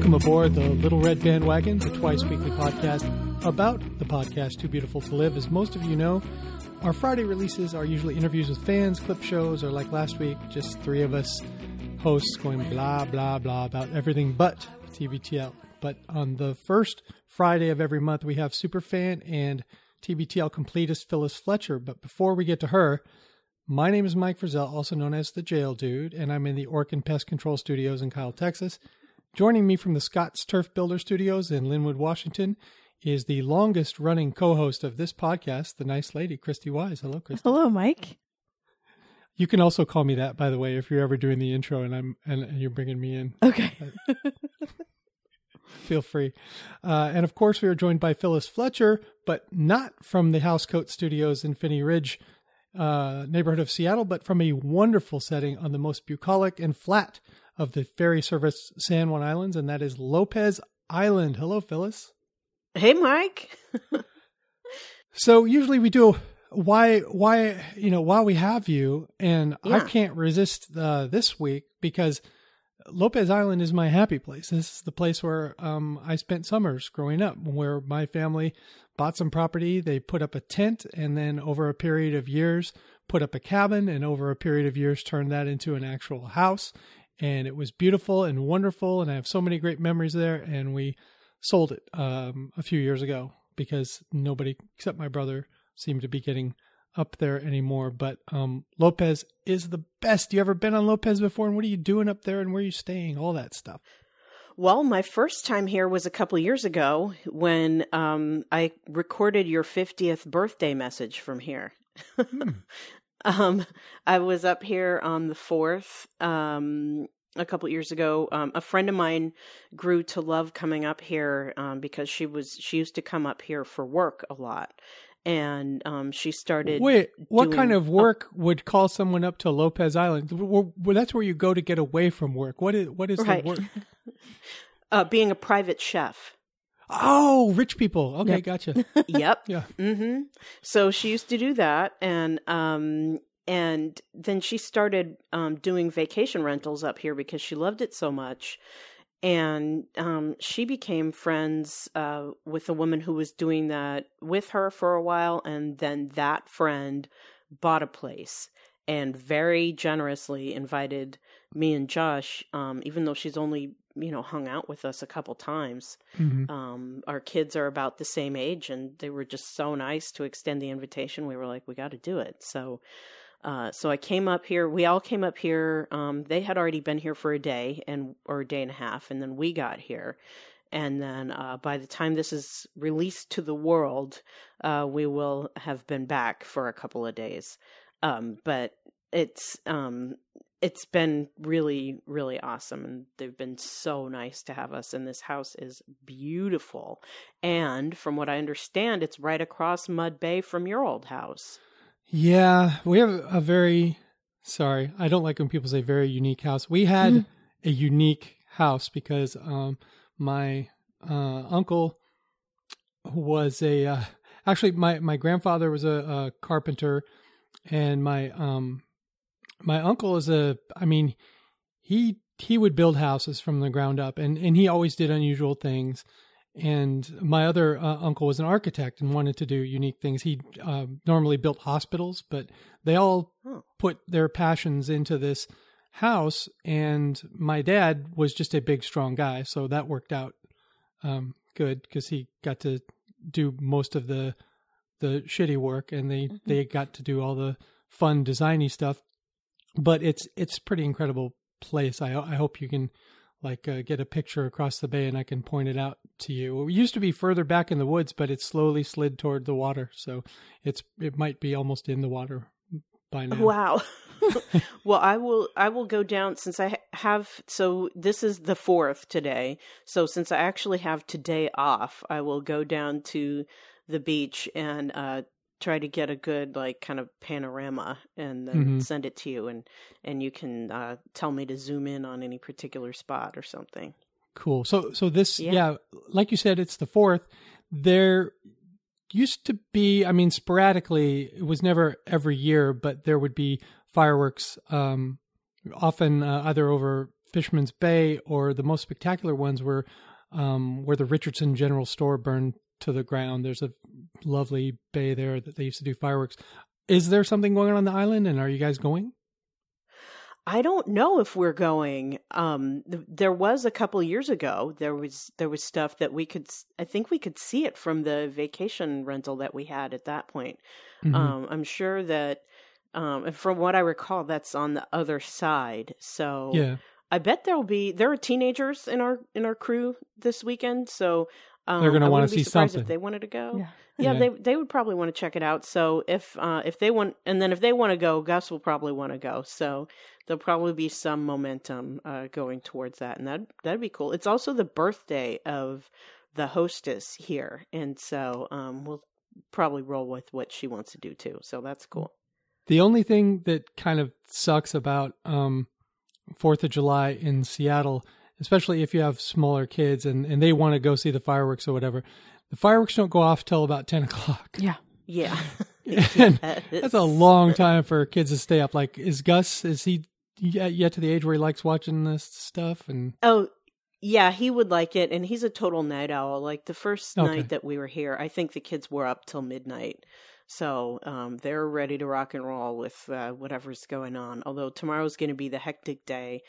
Welcome aboard the Little Red Bandwagon, the twice-weekly podcast about the podcast Too Beautiful to Live. As most of you know, our Friday releases are usually interviews with fans, clip shows, or like last week, just three of us hosts going blah, blah, blah about everything but TBTL. But on the first Friday of every month, we have superfan and TBTL completist Phyllis Fletcher. But before we get to her, my name is Mike Frizzell, also known as the Jail Dude, and I'm in the Orkin Pest Control Studios in Kyle, Texas. Joining me from the Scott's Turf Builder Studios in Lynnwood, Washington, is the longest-running co-host of this podcast, the nice lady, Christy Wise. Hello, Christy. Hello, Mike. You can also call me that, by the way, if you're ever doing the intro and you're bringing me in. Okay. Feel free. And of course, we are joined by Phyllis Fletcher, but not from the Housecoat Studios in Finney Ridge, neighborhood of Seattle, but from a wonderful setting on the most bucolic and flat of the ferry service San Juan Islands, and that is Lopez Island. Hello, Phyllis. Hey, Mike. So usually we do why while we have you, and yeah. I can't resist this week because Lopez Island is my happy place. This is the place where I spent summers growing up, where my family bought some property. They put up a tent, and then over a period of years put up a cabin, and over a period of years turned that into an actual house. And it was beautiful and wonderful, and I have so many great memories there. And we sold it a few years ago because nobody except my brother seemed to be getting up there anymore. But Lopez is the best. You ever been on Lopez before? And what are you doing up there? And where are you staying? All that stuff. Well, my first time here was a couple of years ago when I recorded your 50th birthday message from here. I was up here on the 4th, a couple of years ago. A friend of mine grew to love coming up here, because she used to come up here for work a lot. And, she started. Wait, what kind of work would call someone up to Lopez Island? Well, that's where you go to get away from work. What is right. The work? Being a private chef. Oh, rich people. Okay, yep. Gotcha. Yep. Yeah. Mm-hmm. So she used to do that, and then she started doing vacation rentals up here because she loved it so much, and she became friends with a woman who was doing that with her for a while, and then that friend bought a place and very generously invited me and Josh, even though she's only hung out with us a couple times. Mm-hmm. Our kids are about the same age, and they were just so nice to extend the invitation. We were like, we got to do it. So I came up here, we all came up here. They had already been here for a day and a half. And then we got here. And then, by the time this is released to the world, we will have been back for a couple of days. But it's been really, really awesome, and they've been so nice to have us, and this house is beautiful. And from what I understand, it's right across Mud Bay from your old house. Yeah, we have a I don't like when people say very unique house. We had a unique house because my uncle was my grandfather was a carpenter, and my uncle is he would build houses from the ground up, and he always did unusual things. And my other uncle was an architect and wanted to do unique things. He normally built hospitals, but they all put their passions into this house. And my dad was just a big, strong guy. So that worked out good because he got to do most of the shitty work, and they got to do all the fun, designy stuff. But it's pretty incredible place. I hope you can get a picture across the bay, and I can point it out to you. It used to be further back in the woods, but it slowly slid toward the water. So it might be almost in the water by now. Wow. Well, I will go down since I have, so this is the 4th today. So since I actually have today off, I will go down to the beach and, try to get a good kind of panorama, and then send it to you, and you can tell me to zoom in on any particular spot or something. Cool. So this, like you said, it's the 4th. There used to be, sporadically, it was never every year, but there would be fireworks, often either over Fisherman's Bay, or the most spectacular ones were where the Richardson General Store burned to the ground. There's a lovely bay there that they used to do fireworks. Is there something going on the island, and are you guys going? I don't know if we're going. There was a couple years ago, there was stuff that we could, I think we could see it from the vacation rental that we had at that point. Mm-hmm. I'm sure that, and from what I recall, that's on the other side. So yeah. I bet there are teenagers in our crew this weekend. So they're going to want to see something. If they wanted to go. Yeah. Yeah, they would probably want to check it out. So if they want, and then if they want to go, Gus will probably want to go. So there'll probably be some momentum going towards that, and that'd be cool. It's also the birthday of the hostess here, and so we'll probably roll with what she wants to do too. So that's cool. The only thing that kind of sucks about 4th of July in Seattle, especially if you have smaller kids and they want to go see the fireworks or whatever. The fireworks don't go off till about 10 o'clock. Yeah. Yeah. And that's a long time for kids to stay up. Like, is Gus yet to the age where he likes watching this stuff? And oh, yeah, he would like it. And he's a total night owl. Like the first night that we were here, I think the kids were up till midnight. So they're ready to rock and roll with whatever's going on. Although tomorrow's going to be the hectic day,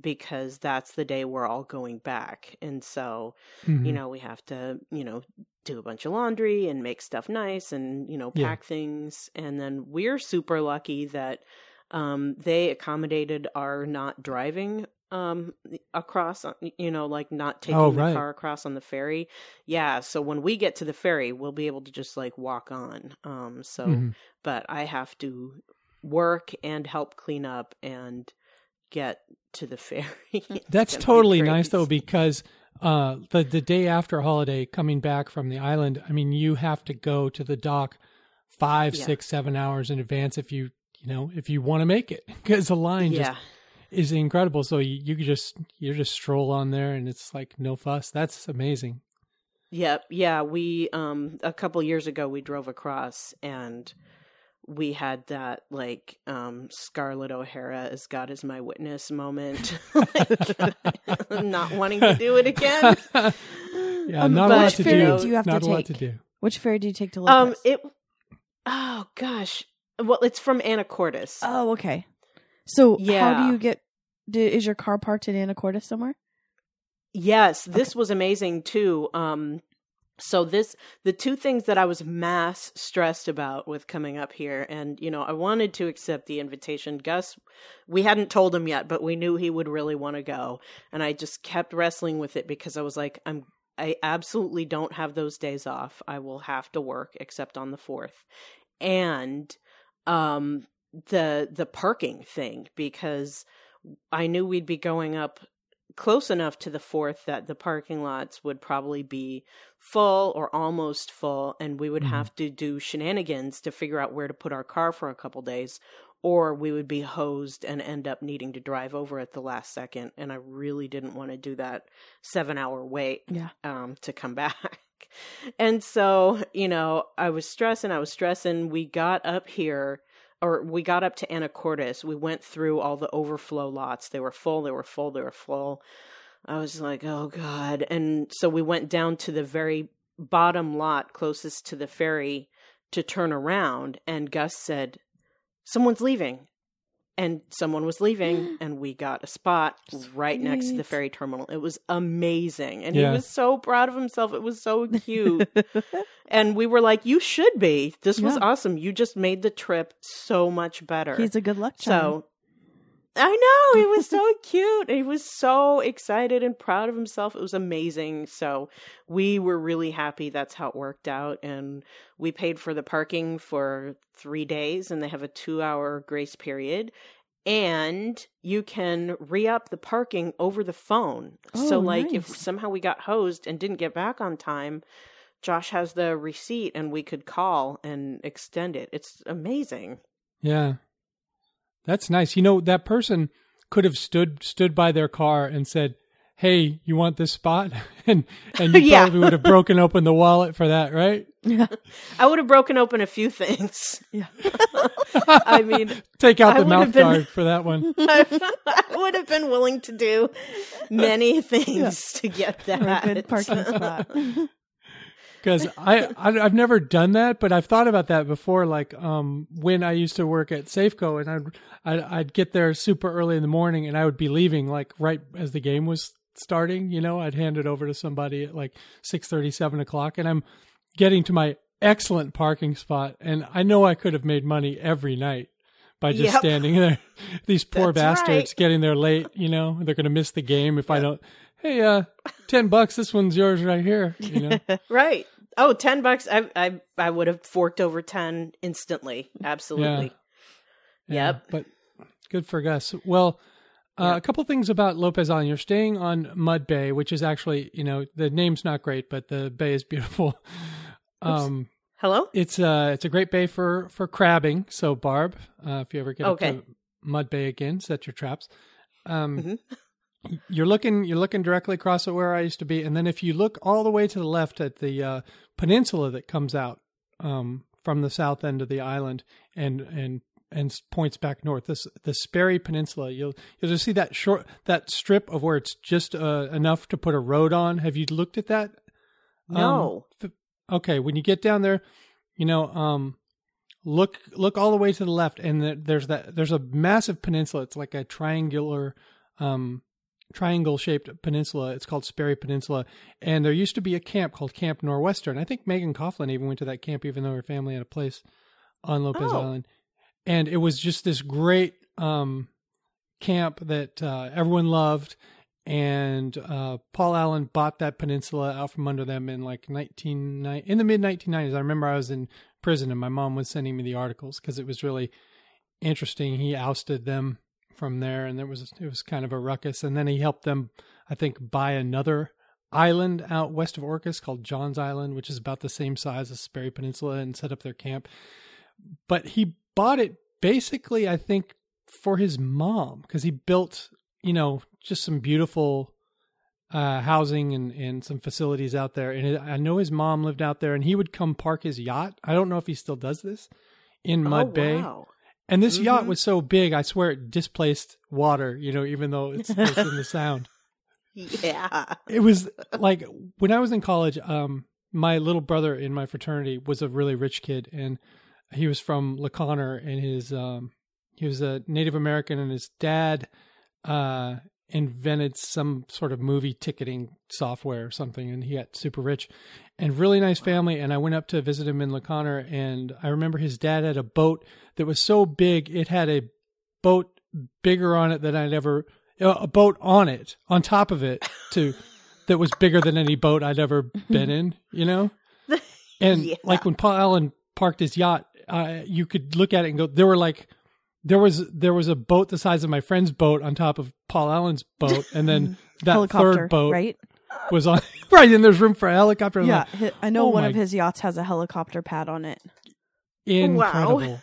because that's the day we're all going back. And so, you know, we have to, you know, do a bunch of laundry and make stuff nice and, you know, pack things. And then we're super lucky that they accommodated our not driving across, you know, like not taking the car across on the ferry. Yeah. So when we get to the ferry, we'll be able to just like walk on. But I have to work and help clean up and get to the ferry. That's totally nice though, because the day after a holiday coming back from the island, I mean, you have to go to the dock 5, 6, 7 hours in advance if you want to make it, because the line just is incredible. So you just stroll on there and it's like no fuss. That's amazing. Yep. Yeah. We a couple years ago we drove across and we had that like Scarlett O'Hara as God is my witness moment. Not wanting to do it again. Yeah, not a lot to do. Which ferry do you take to Lopez? Oh gosh. Well, it's from Anacortes. Oh, okay. So how do you is your car parked in Anacortes somewhere? Yes, this was amazing too. So the two things that I was mass stressed about with coming up here, and, you know, I wanted to accept the invitation. Gus, we hadn't told him yet, but we knew he would really want to go. And I just kept wrestling with it because I was like, I absolutely don't have those days off. I will have to work except on the 4th. And, the parking thing, because I knew we'd be going up close enough to the 4th that the parking lots would probably be full or almost full, and we would have to do shenanigans to figure out where to put our car for a couple days, or we would be hosed and end up needing to drive over at the last second. And I really didn't want to do that 7-hour wait to come back. And so, you know, I was stressing. We got up to Anacortes. We went through all the overflow lots. They were full, they were full, they were full. I was like, oh, God. And so we went down to the very bottom lot closest to the ferry to turn around. And Gus said, someone's leaving. And someone was leaving. And we got a spot right next to the ferry terminal. It was amazing. And he was so proud of himself. It was so cute. And we were like, you should be. This was awesome. You just made the trip so much better. He's a good luck charm. So I know. He was so cute. He was so excited and proud of himself. It was amazing. So we were really happy. That's how it worked out. And we paid for the parking for 3 days, and they have a 2-hour grace period. And you can re-up the parking over the phone. Oh, so like if somehow we got hosed and didn't get back on time, Josh has the receipt and we could call and extend it. It's amazing. Yeah. That's nice. You know, that person could have stood by their car and said, hey, you want this spot? And you probably would have broken open the wallet for that, right? Yeah. I would have broken open a few things. Yeah. I mean, take out the mouth guard for that one. I would have been willing to do many things to get that. For a good parking spot. Because I've never done that, but I've thought about that before. Like when I used to work at Safeco, and I'd get there super early in the morning, and I would be leaving like right as the game was starting. You know, I'd hand it over to somebody at like 6:30, 7 o'clock, and I'm getting to my excellent parking spot, and I know I could have made money every night by just standing there. These poor bastards getting there late. You know, they're going to miss the game if I don't. Hey, $10, this one's yours right here, you know? Right. Oh, $10. I would have forked over 10 instantly. Absolutely. Yeah. Yep. But good for Gus. Well, a couple things about Lopez Island. You're staying on Mud Bay, which is actually, you know, the name's not great, but the bay is beautiful. Hello? It's a great bay for crabbing. So Barb, if you ever get up to Mud Bay again, set your traps. Mm-hmm. You're looking directly across at where I used to be. And then if you look all the way to the left at the peninsula that comes out from the south end of the island and points back north, the Sperry Peninsula, you'll just see that strip of where it's just enough to put a road on. Have you looked at that? No. Okay. When you get down there, you know, look all the way to the left. And there's a massive peninsula. It's like a triangle-shaped peninsula. It's called Sperry Peninsula. And there used to be a camp called Camp Northwestern. I think Megan Coughlin even went to that camp, even though her family had a place on Lopez Island. And it was just this great camp that everyone loved. And Paul Allen bought that peninsula out from under them in like in the mid-1990s. I remember I was in prison and my mom was sending me the articles because it was really interesting. He ousted them from there, and it was kind of a ruckus, and then he helped them, I think, buy another island out west of Orcas called John's Island, which is about the same size as Sperry Peninsula, and set up their camp. But he bought it basically, I think, for his mom, because he built, you know, just some beautiful housing and some facilities out there, and I know his mom lived out there, and he would come park his yacht. I don't know if he still does this in Mud Bay. Wow. And this yacht was so big, I swear it displaced water, you know, even though it's in the sound. Yeah. It was like when I was in college, my little brother in my fraternity was a really rich kid, and he was from La Conner, and he was a Native American, and his dad invented some sort of movie ticketing software or something, and he got super rich and really nice family. And I went up to visit him in La Conner, and I remember his dad had a boat that was so big, it had a boat bigger on it than I'd ever, a boat on it, on top of it too, that was bigger than any boat I'd ever been in, you know? And like when Paul Allen parked his yacht, you could look at it and go, there were like, There was a boat the size of my friend's boat on top of Paul Allen's boat, and then that third boat was on right, and there's room for a helicopter. Yeah, like, I know one of his yachts has a helicopter pad on it. Incredible. Wow.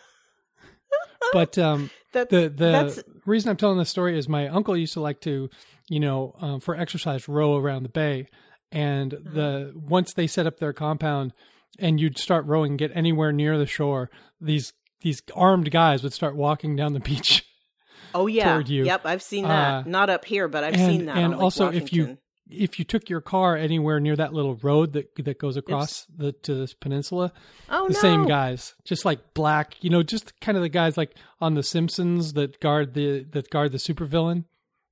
But the reason I'm telling this story is my uncle used to like to, you know, for exercise, row around the bay, and once they set up their compound, and you'd start rowing, get anywhere near the shore, these armed guys would start walking down the beach. Oh yeah. Toward you. Yep. I've seen that. Not up here, but I've seen that. And also Washington. if you took your car anywhere near that little road that goes across to this peninsula, same guys, just like black, you know, just kind of the guys like on The Simpsons that guard the supervillain,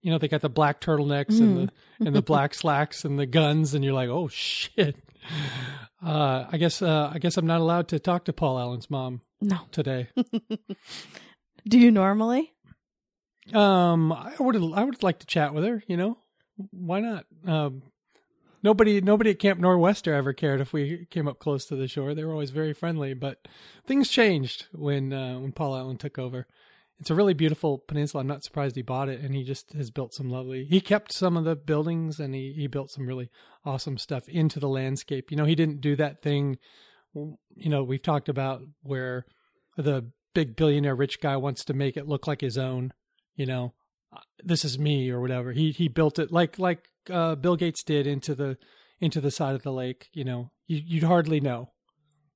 you know, they got the black turtlenecks and the black slacks and the guns. And you're like, oh shit. I guess I'm not allowed to talk to Paul Allen's mom today. Do you normally? I would like to chat with her, you know, why not? Nobody at Camp Northwestern ever cared if we came up close to the shore. They were always very friendly, but things changed when Paul Allen took over. It's a really beautiful peninsula. I'm not surprised he bought it, and he just has built some lovely... He kept some of the buildings, and he built some really awesome stuff into the landscape. You know, he didn't do that thing, you know, we've talked about where the big billionaire rich guy wants to make it look like his own, you know. this is me or whatever. He built it like Bill Gates did into the side of the lake. You know, you'd hardly know.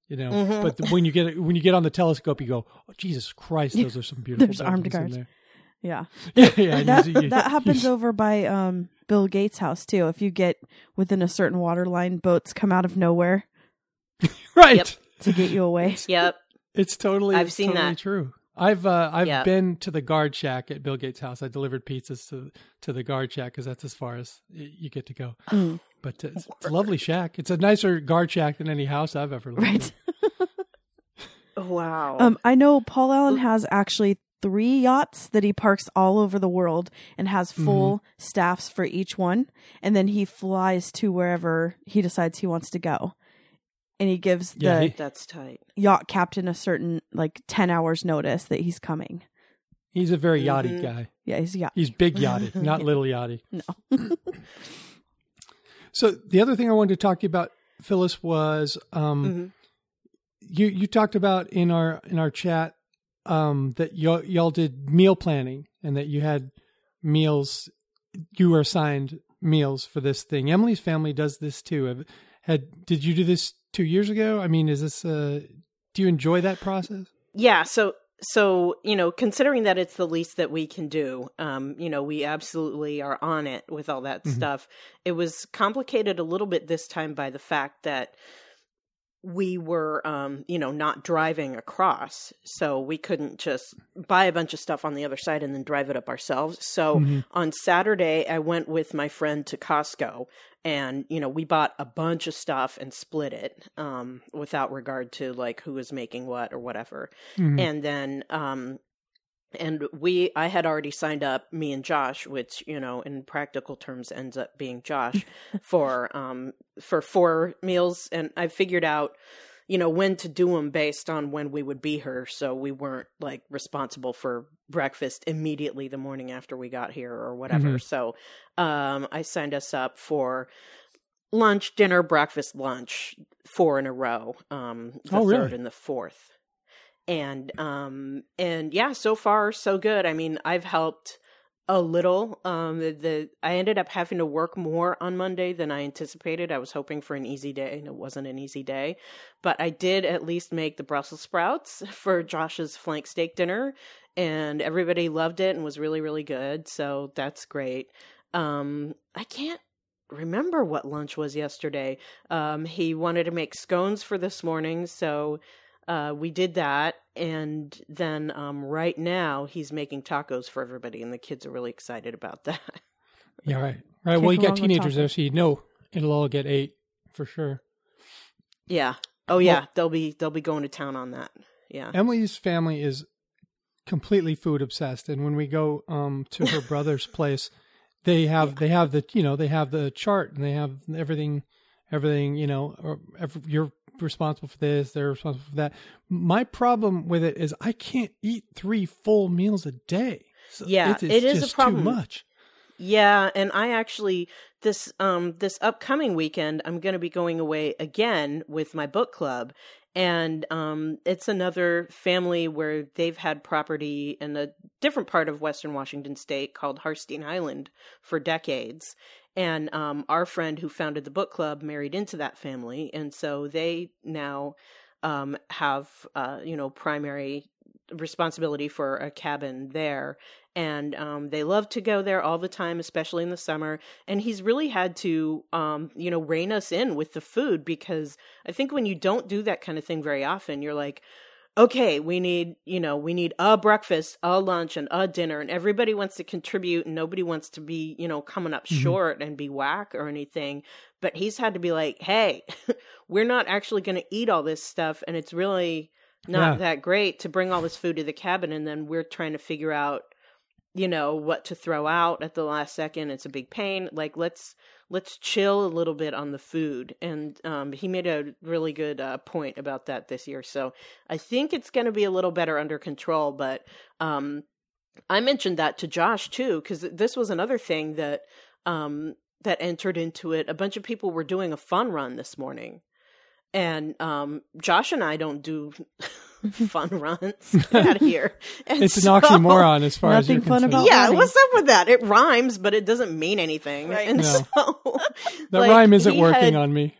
You know, mm-hmm. But when you get on the telescope, you go, "Oh, Jesus Christ, those are some beautiful." There's armed guards. In there. Yeah, yeah. That happens over by Bill Gates' house too. If you get within a certain water line, boats come out of nowhere, right, yep. to get you away. Yep, it's totally. I've seen totally that. True. I've yep. been to the guard shack at Bill Gates' house. I delivered pizzas to the guard shack because that's as far as you get to go. Mm. But it's a lovely shack. It's a nicer guard shack than any house I've ever lived right. in. Wow. I know Paul Allen has actually 3 yachts that he parks all over the world and has full mm-hmm. staffs for each one. And then he flies to wherever he decides he wants to go. And he gives that's tight. Yacht captain a certain 10 hours notice that he's coming. He's a very yachty mm-hmm. guy. Yeah, he's yachty. He's big yachty, not little yachty. No. So the other thing I wanted to talk to you about, Phyllis, was you talked about in our chat that y'all did meal planning and that you had meals, you were assigned meals for this thing. Emily's family does this too. Did you do this 2 years ago? I mean, is this do you enjoy that process? Yeah. So, you know, considering that it's the least that we can do, you know, we absolutely are on it with all that mm-hmm. stuff. It was complicated a little bit this time by the fact that we were, you know, not driving across. So we couldn't just buy a bunch of stuff on the other side and then drive it up ourselves. So mm-hmm. on Saturday, I went with my friend to Costco and, you know, we bought a bunch of stuff and split it without regard to who was making what or whatever. Mm-hmm. And then I had already signed up, me and Josh, which, you know, in practical terms ends up being Josh for 4 meals. And I figured out, you know, when to do them based on when we would be here. So we weren't responsible for breakfast immediately the morning after we got here or whatever. Mm-hmm. So I signed us up for lunch, dinner, breakfast, lunch, 4 in a row, the 3rd and the 4th. And yeah, so far so good. I mean, I've helped a little. I ended up having to work more on Monday than I anticipated. I was hoping for an easy day, and it wasn't an easy day. But I did at least make the Brussels sprouts for Josh's flank steak dinner, and everybody loved it and was really, really good. So that's great. I can't remember what lunch was yesterday. He wanted to make scones for this morning, so we did that, and then right now he's making tacos for everybody, and the kids are really excited about that. Yeah, right. Right. Well, you got teenagers there, so you know it'll all get ate for sure. Yeah. Oh, yeah. Well, they'll be going to town on that. Yeah. Emily's family is completely food obsessed, and when we go to her brother's place, they have the chart and they have everything you know, or you're responsible for this, they're responsible for that. My problem with it is I can't eat 3 full meals a day. So yeah, it is just a problem. Too much. Yeah, and I actually this upcoming weekend I'm going to be going away again with my book club, and it's another family where they've had property in a different part of Western Washington State called Harstein Island for decades. And our friend who founded the book club married into that family. And so they now have, you know, primary responsibility for a cabin there. And they love to go there all the time, especially in the summer. And he's really had to, you know, rein us in with the food, because I think when you don't do that kind of thing very often, you're like, okay, we need a breakfast, a lunch, and a dinner, and everybody wants to contribute, and nobody wants to be, you know, coming up mm-hmm. short and be whack or anything. But he's had to be like, hey, we're not actually going to eat all this stuff, and it's really not that great to bring all this food to the cabin, and then we're trying to figure out, you know, what to throw out at the last second. It's a big pain. Let's chill a little bit on the food. And he made a really good point about that this year. So I think it's going to be a little better under control. But I mentioned that to Josh, too, because this was another thing that that entered into it. A bunch of people were doing a fun run this morning. And Josh and I don't do fun runs. Get out of here. It's an oxymoron as far as you're concerned. Nothing fun about it. Yeah, what's up with that? It rhymes, but it doesn't mean anything. Right. And so, the rhyme isn't working on me.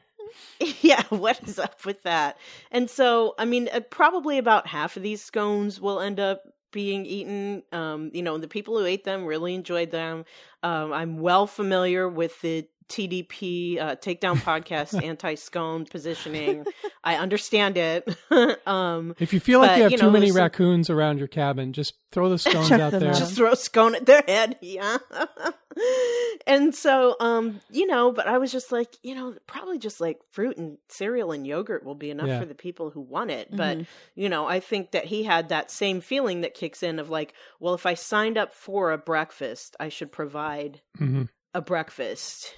Yeah, what is up with that? And so, I mean, probably about half of these scones will end up being eaten. You know, the people who ate them really enjoyed them. I'm well familiar with the TDP, Takedown Podcast, anti-scone positioning. I understand it. If you feel like you have too many raccoons around your cabin, just throw the scones out there. Just throw a scone at their head. Yeah. And so, but I was just like, probably just like fruit and cereal and yogurt will be enough for the people who want it. Mm-hmm. But, I think that he had that same feeling that kicks in of like, well, if I signed up for a breakfast, I should provide a breakfast,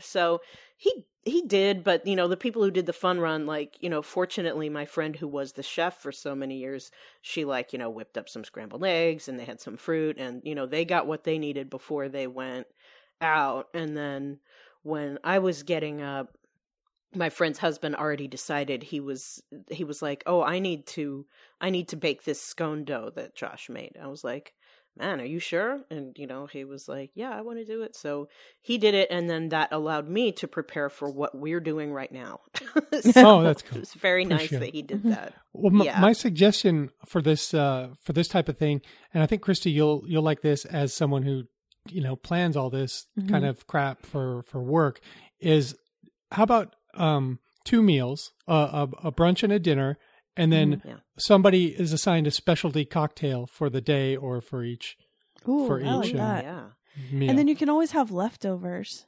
so he did, but the people who did the fun run, fortunately my friend who was the chef for so many years, she whipped up some scrambled eggs and they had some fruit and, they got what they needed before they went out. And then when I was getting up, my friend's husband already decided he was like, oh, I need to bake this scone dough that Josh made. I was like, man, are you sure? And, he was like, yeah, I want to do it. So he did it. And then that allowed me to prepare for what we're doing right now. So that's cool. It was very nice that he did that. Well, my suggestion for this type of thing, and I think, Christy, you'll like this as someone who, plans all this kind of crap for work, is how about 2 meals, a brunch and a dinner, and then somebody is assigned a specialty cocktail for the day or for each meal. And then you can always have leftovers.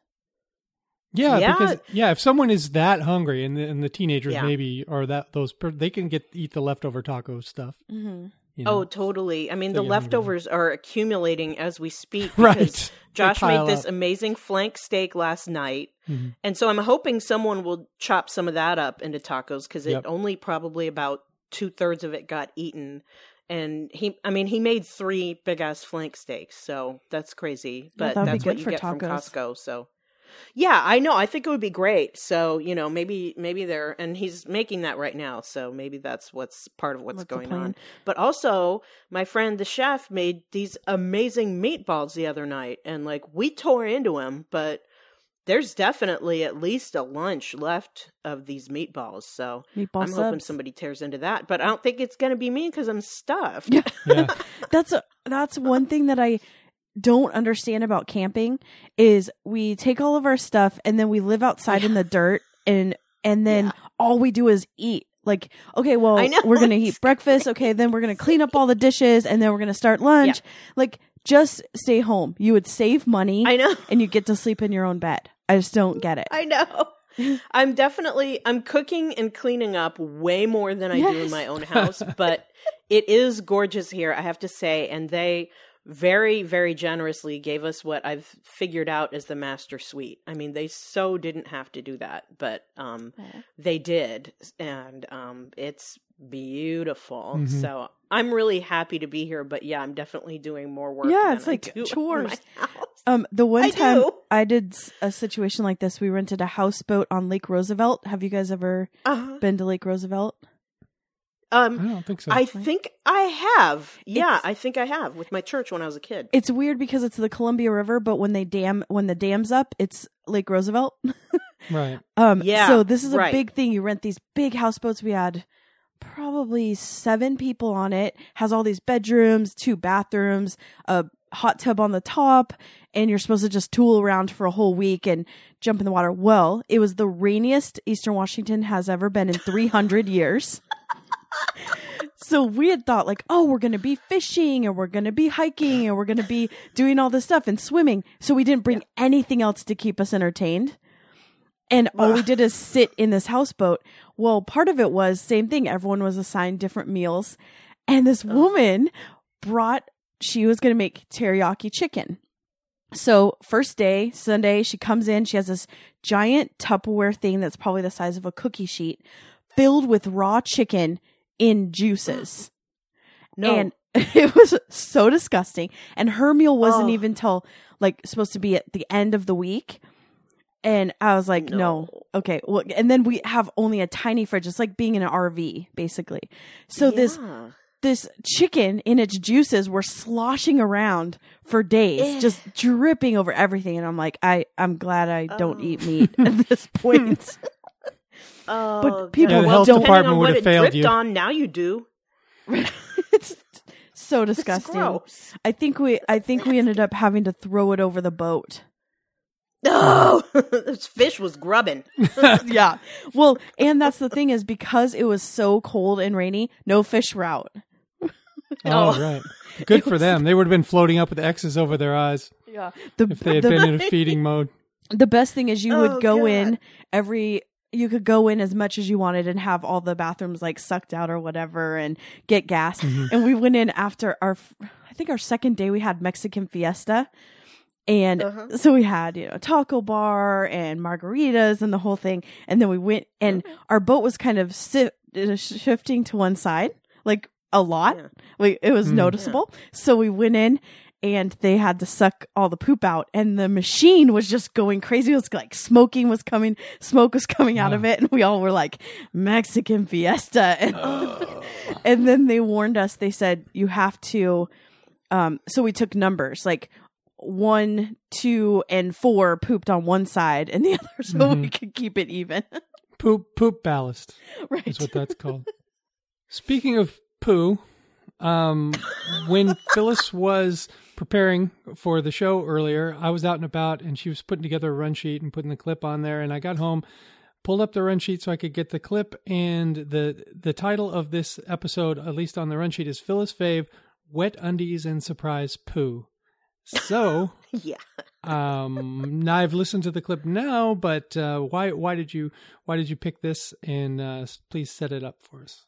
Because if someone is that hungry, and the teenagers maybe are they can eat the leftover taco stuff. Mm-hmm. Oh, totally. I mean, the leftovers are accumulating as we speak. Right. Josh made this amazing flank steak last night. Mm-hmm. And so I'm hoping someone will chop some of that up into tacos because it only probably about 2/3 of it got eaten. And he made 3 big-ass flank steaks. So that's crazy. But that's what you get tacos from Costco. So. Yeah, I know. I think it would be great. So, maybe they're, and he's making that right now. So maybe that's what's part of what's going on. But also, my friend, the chef, made these amazing meatballs the other night. And we tore into him, but there's definitely at least a lunch left of these meatballs. So I'm hoping somebody tears into that. But I don't think it's going to be me because I'm stuffed. Yeah. That's one thing that I don't understand about camping is we take all of our stuff and then we live outside in the dirt and then all we do is eat. Like, okay, well, we're going to eat breakfast. Okay. Then we're going to clean up all the dishes and then we're going to start lunch. Yeah. Just stay home. You would save money. I know. And you get to sleep in your own bed. I just don't get it. I know. I'm cooking and cleaning up way more than I do in my own house, but it is gorgeous here, I have to say. And they very, very generously gave us what I've figured out as the master suite. I mean, they so didn't have to do that, but they did. And it's beautiful. Mm-hmm. So I'm really happy to be here, but I'm definitely doing more work. Yeah, it's like chores. The one time I did a situation like this, we rented a houseboat on Lake Roosevelt. Have you guys ever been to Lake Roosevelt? I don't think so. I think I have. Yeah, I think I have with my church when I was a kid. It's weird because it's the Columbia River, but when the dam's up, it's Lake Roosevelt. Right. So this is a big thing. You rent these big houseboats. We had probably 7 people on it. Has all these bedrooms, 2 bathrooms, a hot tub on the top, and you're supposed to just tool around for a whole week and jump in the water. Well, it was the rainiest Eastern Washington has ever been in 300 years. So we had thought we're going to be fishing and we're going to be hiking and we're going to be doing all this stuff and swimming. So we didn't bring anything else to keep us entertained. And all we did is sit in this houseboat. Well, part of it was same thing. Everyone was assigned different meals. And this woman she was going to make teriyaki chicken. So first day, Sunday, she comes in. She has this giant Tupperware thing that's probably the size of a cookie sheet filled with raw chicken in juices. No. And it was so disgusting. And her meal wasn't even till supposed to be at the end of the week. And I was like, no. Okay. Well, and then we have only a tiny fridge. It's like being in an RV, basically. So this chicken in its juices were sloshing around for days, just dripping over everything. And I'm like, I'm glad I don't eat meat at this point. But people don't. Depending on what it dripped on, now you do. It's so disgusting. I think we ended up having to throw it over the boat. No, this fish was grubbing. Yeah. Well, and that's the thing is because it was so cold and rainy, no fish were out. Oh, right. Good for them. They would have been floating up with X's over their eyes. Yeah. If they had been in a feeding mode. The best thing is you would go in you could go in as much as you wanted and have all the bathrooms like sucked out or whatever and get gas. Mm-hmm. And we went in after I think our second day we had Mexican Fiesta. And so we had, a taco bar and margaritas and the whole thing. And then we went and our boat was kind of shifting to one side, like a lot. Yeah. It was noticeable. Yeah. So we went in and they had to suck all the poop out. And the machine was just going crazy. It was like smoke was coming out of it. And we all were like, Mexican Fiesta. And, and then they warned us. They said, you have to. So we took numbers like 1, 2, and 4 pooped on one side and the other, so we could keep it even. Poop ballast, right? Is what that's called. Speaking of poo, when Phyllis was preparing for the show earlier, I was out and about, and she was putting together a run sheet and putting the clip on there. And I got home, pulled up the run sheet so I could get the clip, and the title of this episode, at least on the run sheet, is Phyllis Fave: Wet Undies and Surprise Poo. So, I've listened to the clip now, but why did you pick this? And please set it up for us.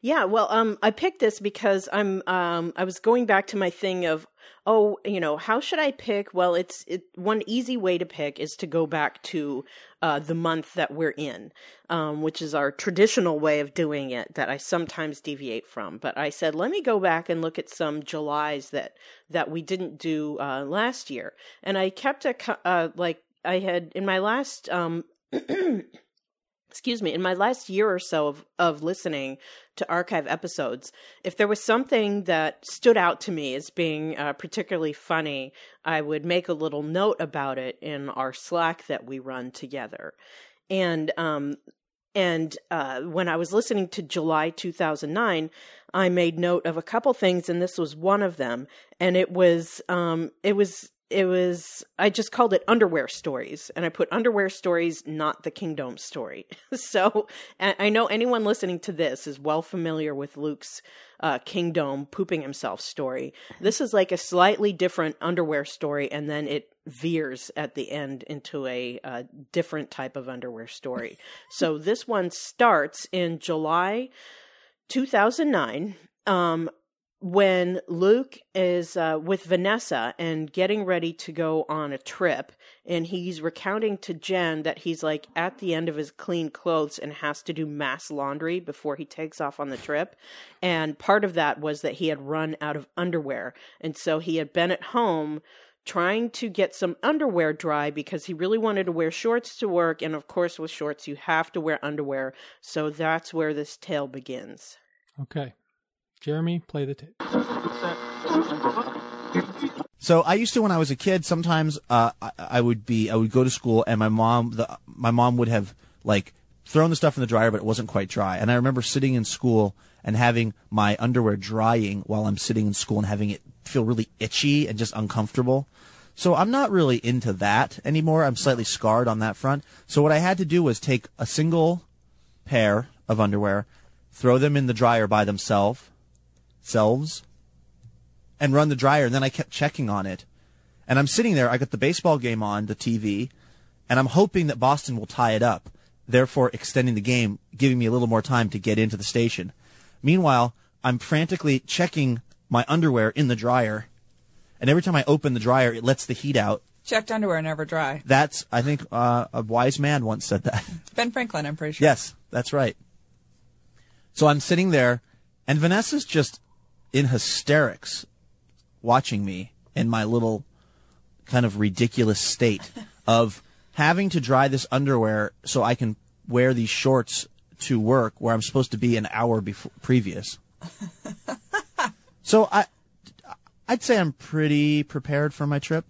Yeah, well, I picked this because I was going back to my thing of how should I pick? Well, it's one easy way to pick is to go back to the month that we're in, which is our traditional way of doing it that I sometimes deviate from. But I said, let me go back and look at some Julys that we didn't do last year, and I kept I had in my last excuse me, in my last year or so of listening to archive episodes, if there was something that stood out to me as being particularly funny, I would make a little note about it in our Slack that we run together. And when I was listening to July 2009, I made note of a couple things, and this was one of them. And I just called it underwear stories, and I put underwear stories, not the kingdom story. So I know anyone listening to this is well familiar with Luke's kingdom pooping himself story. This is like a slightly different underwear story, and then it veers at the end into a different type of underwear story. So this one starts in July 2009. When Luke is with Vanessa and getting ready to go on a trip, and he's recounting to Jen that he's like at the end of his clean clothes and has to do mass laundry before he takes off on the trip. And part of that was that he had run out of underwear. And so he had been at home trying to get some underwear dry because he really wanted to wear shorts to work. And of course, with shorts, you have to wear underwear. So that's where this tale begins. Okay. Jeremy, play the tape. So I used to, when I was a kid, sometimes I would go to school and my mom would have like thrown the stuff in the dryer, but it wasn't quite dry. And I remember sitting in school and having my underwear drying while I'm sitting in school and having it feel really itchy and just uncomfortable. So I'm not really into that anymore. I'm slightly scarred on that front. So what I had to do was take a single pair of underwear, throw them in the dryer by themselves and run the dryer. And then I kept checking on it, and I'm sitting there, I got the baseball game on the TV, and I'm hoping that Boston will tie it up, therefore extending the game, giving me a little more time to get into the station. Meanwhile, I'm frantically checking my underwear in the dryer, and every time I open the dryer, it lets the heat out. Checked underwear never dry. That's, I think, a wise man once said that. Ben Franklin, I'm pretty sure. Yes, that's right. So I'm sitting there, and Vanessa's just in hysterics watching me in my little kind of ridiculous state of having to dry this underwear so I can wear these shorts to work where I'm supposed to be an hour before previous. So I'd say I'm pretty prepared for my trip.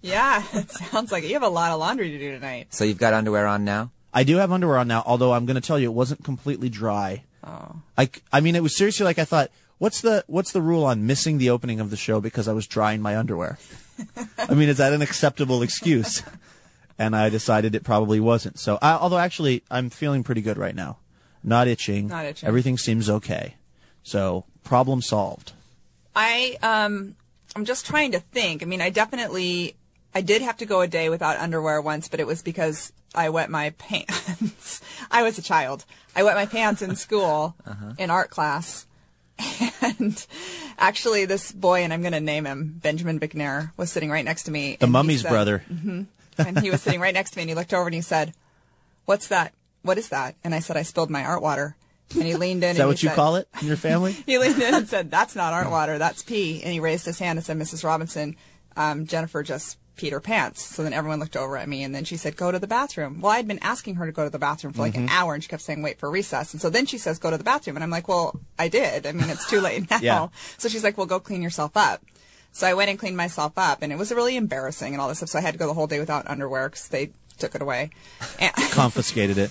Yeah, it sounds like it. You have a lot of laundry to do tonight. So you've got underwear on now? I do have underwear on now, although I'm going to tell you it wasn't completely dry. Oh. I mean, it was seriously like I thought, what's the rule on missing the opening of the show because I was drying my underwear? I mean, is that an acceptable excuse? And I decided it probably wasn't. So, although actually, I'm feeling pretty good right now. Not itching. Not itching. Everything seems okay. So, problem solved. I'm just trying to think. I mean, I did have to go a day without underwear once, but it was because I wet my pants. I was a child. I wet my pants in school in art class. And actually, this boy, and I'm going to name him, Benjamin Bickner, was sitting right next to me. The mummy's brother. Mm-hmm. And he was sitting right next to me, and he looked over and he said, "What's that? What is that?" And I said, "I spilled my art water." And he leaned in. Is that what you call it in your family? He leaned in and said, "That's not art water, that's pee." And he raised his hand and said, "Mrs. Robinson, Jennifer just peed her pants." So then everyone looked over at me, and then she said, "Go to the bathroom." Well, I'd been asking her to go to the bathroom for like an hour, and she kept saying, "Wait for recess." And so then she says, "Go to the bathroom." And I'm like, "Well, I did. I mean, it's too late now." Yeah. So she's like, "Well, go clean yourself up." So I went and cleaned myself up, and it was really embarrassing and all this stuff. So I had to go the whole day without underwear because they took it away. And confiscated it.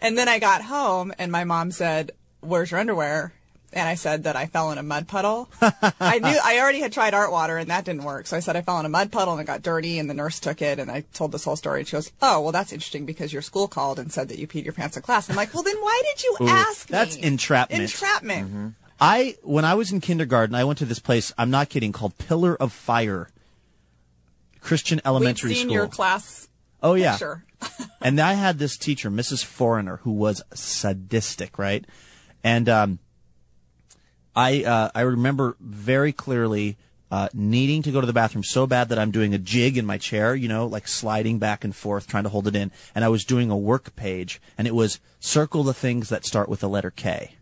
And then I got home, and my mom said, "Where's your underwear?" And I said that I fell in a mud puddle. I already had tried art water, and that didn't work. So I said I fell in a mud puddle, and it got dirty, and the nurse took it, and I told this whole story. And she goes, "Oh, well, that's interesting because your school called and said that you peed your pants in class." And I'm like, "Well, then why did you ask me?" That's entrapment. Entrapment. Mm-hmm. When I was in kindergarten, I went to this place, I'm not kidding, called Pillar of Fire Christian Elementary School. We've seen your class picture. And I had this teacher, Mrs. Foreigner, who was sadistic, right? And I remember very clearly needing to go to the bathroom so bad that I'm doing a jig in my chair, you know, like sliding back and forth, trying to hold it in. And I was doing a work page, and it was circle the things that start with the letter K.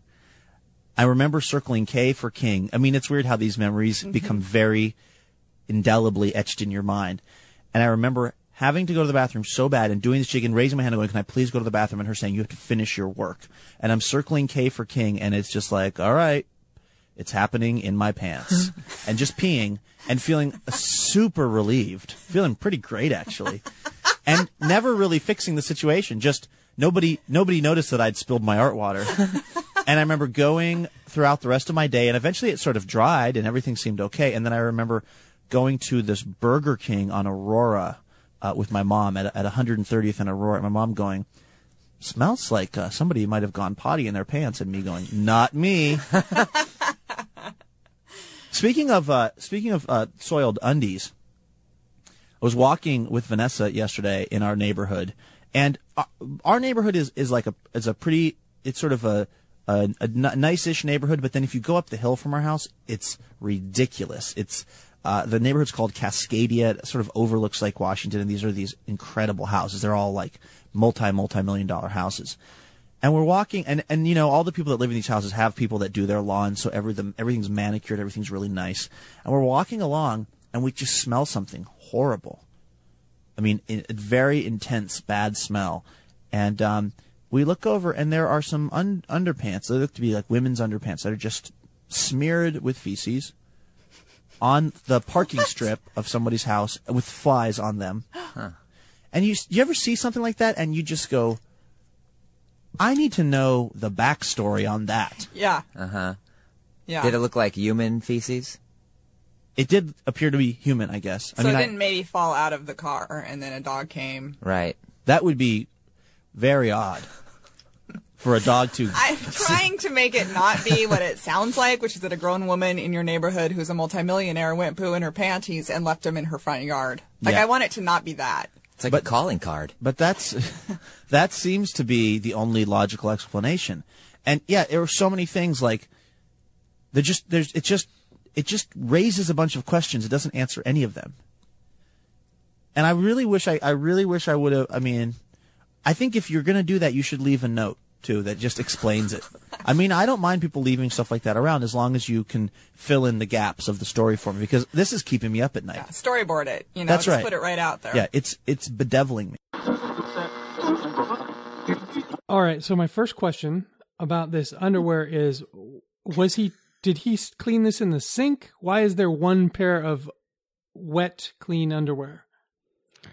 I remember circling K for king. I mean, it's weird how these memories become very indelibly etched in your mind. And I remember having to go to the bathroom so bad and doing this jig and raising my hand and going, "Can I please go to the bathroom?" And her saying, "You have to finish your work." And I'm circling K for king, and it's just like, all right, it's happening in my pants. And just peeing and feeling super relieved, feeling pretty great, actually, and never really fixing the situation. Just nobody noticed that I'd spilled my art water. And I remember going throughout the rest of my day, and eventually it sort of dried, and everything seemed okay. And then I remember going to this Burger King on Aurora with my mom at 130th and Aurora. And my mom going, "Smells like somebody might have gone potty in their pants," and me going, "Not me." Speaking of soiled undies, I was walking with Vanessa yesterday in our neighborhood, and our neighborhood is sort of a nice-ish neighborhood, but then if you go up the hill from our house, it's ridiculous. It's the neighborhood's called Cascadia. It sort of overlooks Lake Washington, and these are these incredible houses. They're all like multi-million-dollar houses. And we're walking, and you know, all the people that live in these houses have people that do their lawn, so everything's manicured, everything's really nice. And we're walking along, and we just smell something horrible. I mean, a very intense, bad smell. And we look over, and there are some underpants. They look to be like women's underpants that are just smeared with feces on the parking strip of somebody's house with flies on them. Huh. And you ever see something like that, and you just go, "I need to know the backstory on that." Yeah. Uh-huh. Yeah. Did it look like human feces? It did appear to be human, I guess. So I mean, it didn't maybe fall out of the car, and then a dog came. Right. That would be very odd for a dog to... I'm trying to make it not be what it sounds like, which is that a grown woman in your neighborhood who's a multimillionaire went poo in her panties and left them in her front yard. Like, yeah. I want it to not be that. It's like a calling card. But that seems to be the only logical explanation. And, yeah, there are so many things, like, it just raises a bunch of questions. It doesn't answer any of them. And I really wish I would have, I mean... I think if you're going to do that, you should leave a note, too, that just explains it. I mean, I don't mind people leaving stuff like that around as long as you can fill in the gaps of the story for me, because this is keeping me up at night. Yeah, storyboard it. You know, that's right. Put it right out there. Yeah, it's bedeviling me. All right. So my first question about this underwear is, did he clean this in the sink? Why is there one pair of wet, clean underwear?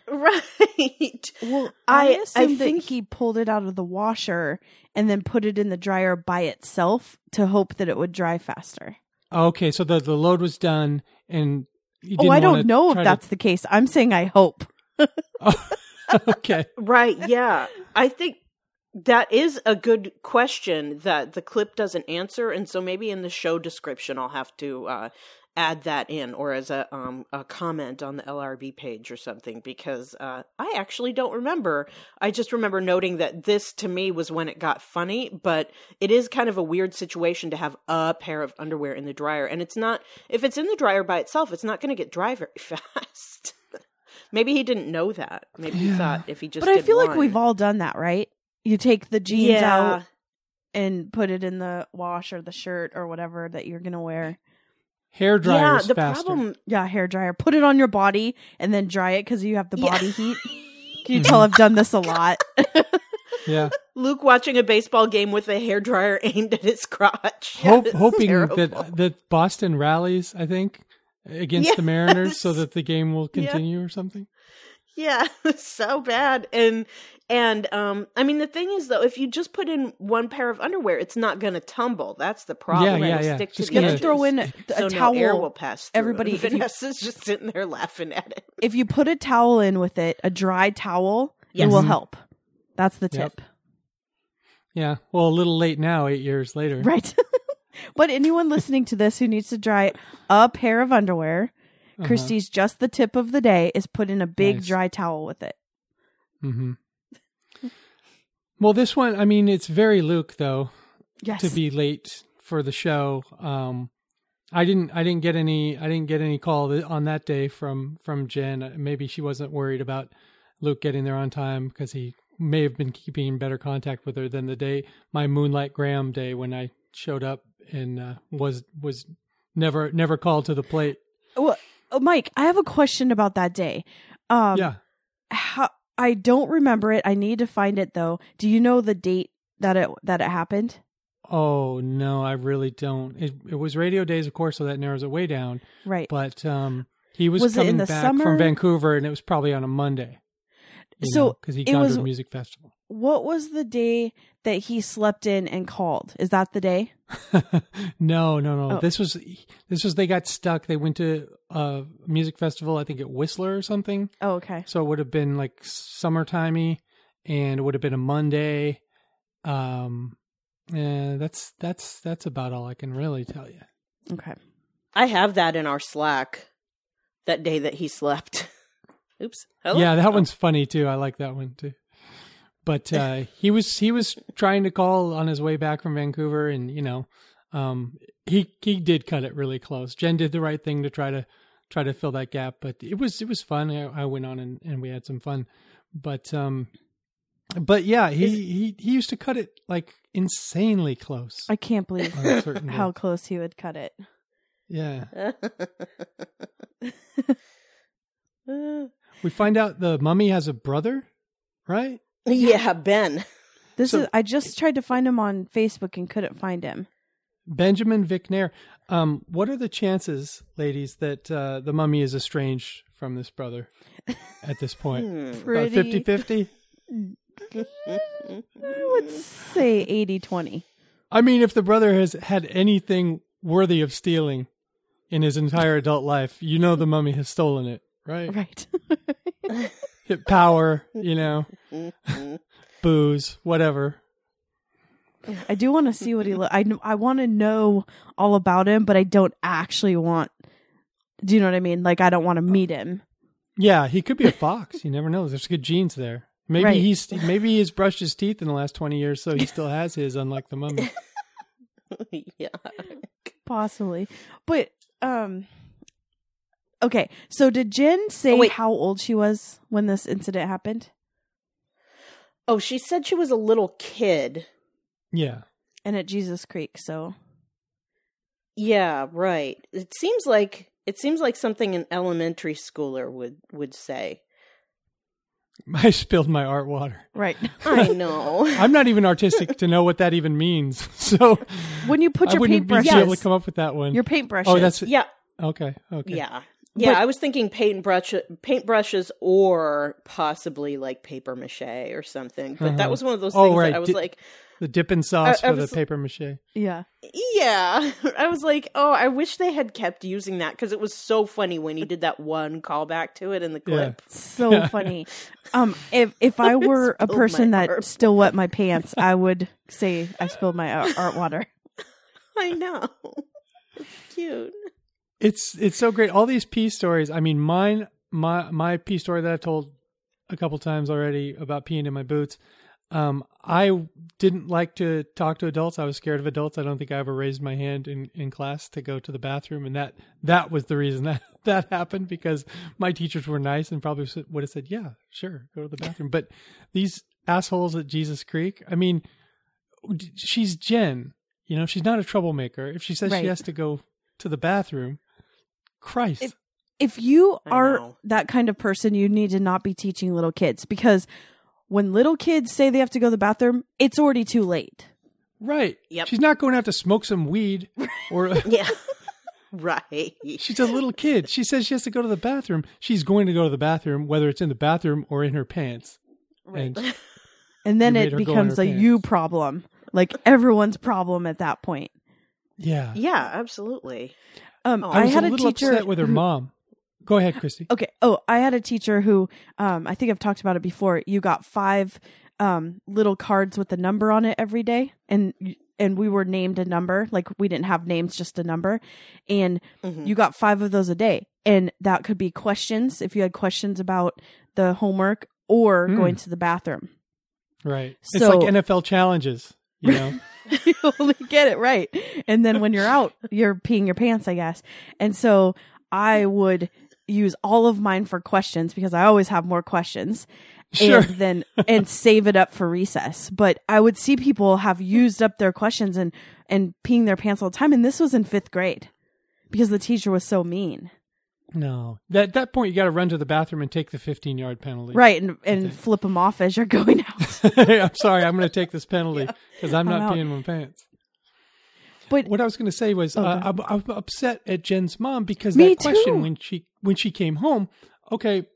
Right. Well, I think he pulled it out of the washer and then put it in the dryer by itself to hope that it would dry faster. Okay, so the load was done, and you didn't. Oh, I don't know if that's the case. I'm saying I hope. Oh, okay. Right. Yeah, I think that is a good question that the clip doesn't answer, and so maybe in the show description I'll have to add that in, or as a comment on the LRB page or something, because I actually don't remember. I just remember noting that this, to me, was when it got funny, but it is kind of a weird situation to have a pair of underwear in the dryer, and it's not, if it's in the dryer by itself, it's not going to get dry very fast. Maybe he didn't know that. Maybe he thought if he just But I feel like we've all done that, right? You take the jeans out and put it in the wash or the shirt or whatever that you're going to wear. Hair dryer is faster. Hair dryer. Put it on your body and then dry it because you have the body heat. Can you tell I've done this a lot? Yeah. Luke watching a baseball game with a hair dryer aimed at his crotch. Hoping that Boston rallies, I think, against the Mariners so that the game will continue or something. Yeah, so bad. And I mean, the thing is, though, if you just put in one pair of underwear, it's not going to tumble. That's the problem. Yeah. Stick to the edges. Just throw in a towel. No air will pass through. Everybody, Vanessa's just sitting there laughing at it. If you put a towel in with it, a dry towel, it will help. That's the tip. Yeah. Well, a little late now, 8 years later. Right. But anyone listening to this who needs to dry a pair of underwear, Christy's just the tip of the day is put in a big dry towel with it. Mm-hmm. Well, this one, I mean, it's very Luke, though, to be late for the show. I didn't get any call on that day from Jen. Maybe she wasn't worried about Luke getting there on time because he may have been keeping better contact with her than the day, my Moonlight Graham day, when I showed up and was never called to the plate. Well, Mike, I have a question about that day. I don't remember it. I need to find it, though. Do you know the date that it happened? Oh, no, I really don't. It was radio days, of course, so that narrows it way down. Right. But he was coming back from Vancouver, and it was probably on a Monday. So because he'd gone to a music festival. What was the day that he slept in and called? Is that the day? No. Oh. This was they got stuck. They went to a music festival, I think at Whistler or something. Oh, okay. So it would have been like summertimey, and it would have been a Monday. And that's about all I can really tell you. Okay. I have that in our Slack. That day that he slept. Oops. Hello? Yeah, that one's funny too. I like that one too. But he was trying to call on his way back from Vancouver, and he did cut it really close. Jen did the right thing to try to fill that gap, but it was fun. I went on and we had some fun, but yeah, he used to cut it like insanely close. I can't believe how close he would cut it. Yeah. We find out the mummy has a brother, right? Yeah, Ben. I just tried to find him on Facebook and couldn't find him. Benjamin Vicknair. What are the chances, ladies, that the mummy is estranged from this brother at this point? About 50-50? I would say 80-20. I mean, if the brother has had anything worthy of stealing in his entire adult life, the mummy has stolen it, right? Right. Power, booze, whatever. I do want to see what he looks like. I want to know all about him, but I don't actually want... Do you know what I mean? Like, I don't want to meet him. Yeah, he could be a fox. You never know. There's good genes there. Maybe maybe he's brushed his teeth in the last 20 years, so he still has his, unlike the mummy. Yeah, possibly. But... Okay, so did Jen say how old she was when this incident happened? Oh, she said she was a little kid. Yeah. And at Jesus Creek, so. Yeah, right. It seems like something an elementary schooler would say. I spilled my art water. Right. I know. I'm not even artistic to know what that even means. So when you put your paintbrush, I wouldn't be able to come up with that one. Your paintbrushes. Oh, that's it. Yeah. Okay. Okay. Yeah. Yeah. But I was thinking paintbrushes, or possibly like paper mache or something. But that was one of those things that I was like, the dipping sauce for the paper mache. Yeah. Yeah. I was like, oh, I wish they had kept using that, because it was so funny when he did that one callback to it in the clip. Yeah. So funny. If I were a person that still wet my pants, I would say I spilled my art water. I know. It's cute. It's so great. All these pee stories. I mean, my pee story that I've told a couple times already about peeing in my boots. I didn't like to talk to adults. I was scared of adults. I don't think I ever raised my hand in class to go to the bathroom. And that was the reason that happened, because my teachers were nice and probably would have said, yeah, sure, go to the bathroom. But these assholes at Jesus Creek, I mean, she's Jen, you know, she's not a troublemaker. If she says she has to go to the bathroom, Christ. If you are that kind of person, you need to not be teaching little kids, because when little kids say they have to go to the bathroom, it's already too late. Right. Yep. She's not going to have to smoke some weed or... yeah. Right. She's a little kid. She says she has to go to the bathroom. She's going to go to the bathroom, whether it's in the bathroom or in her pants. Right. And then it becomes a you problem. Like everyone's problem at that point. Yeah. Yeah, absolutely. I had a little teacher upset with her mom. Go ahead, Christy. Okay. Oh, I had a teacher who, I think I've talked about it before. You got 5 little cards with a number on it every day. And we were named a number. Like, we didn't have names, just a number. And you got 5 of those a day. And that could be questions, if you had questions about the homework or going to the bathroom. Right. So, it's like NFL challenges, you know? You only get it right. And then when you're out, you're peeing your pants, I guess. And so I would use all of mine for questions, because I always have more questions, and save it up for recess. But I would see people have used up their questions and peeing their pants all the time. And this was in 5th grade, because the teacher was so mean. No, at that point, you got to run to the bathroom and take the 15-yard penalty. Right. And flip them off as you're going out. Hey, I'm sorry. I'm going to take this penalty because I'm not peeing my pants. But what I was going to say was, I'm upset at Jen's mom, because that question too. when she came home, okay,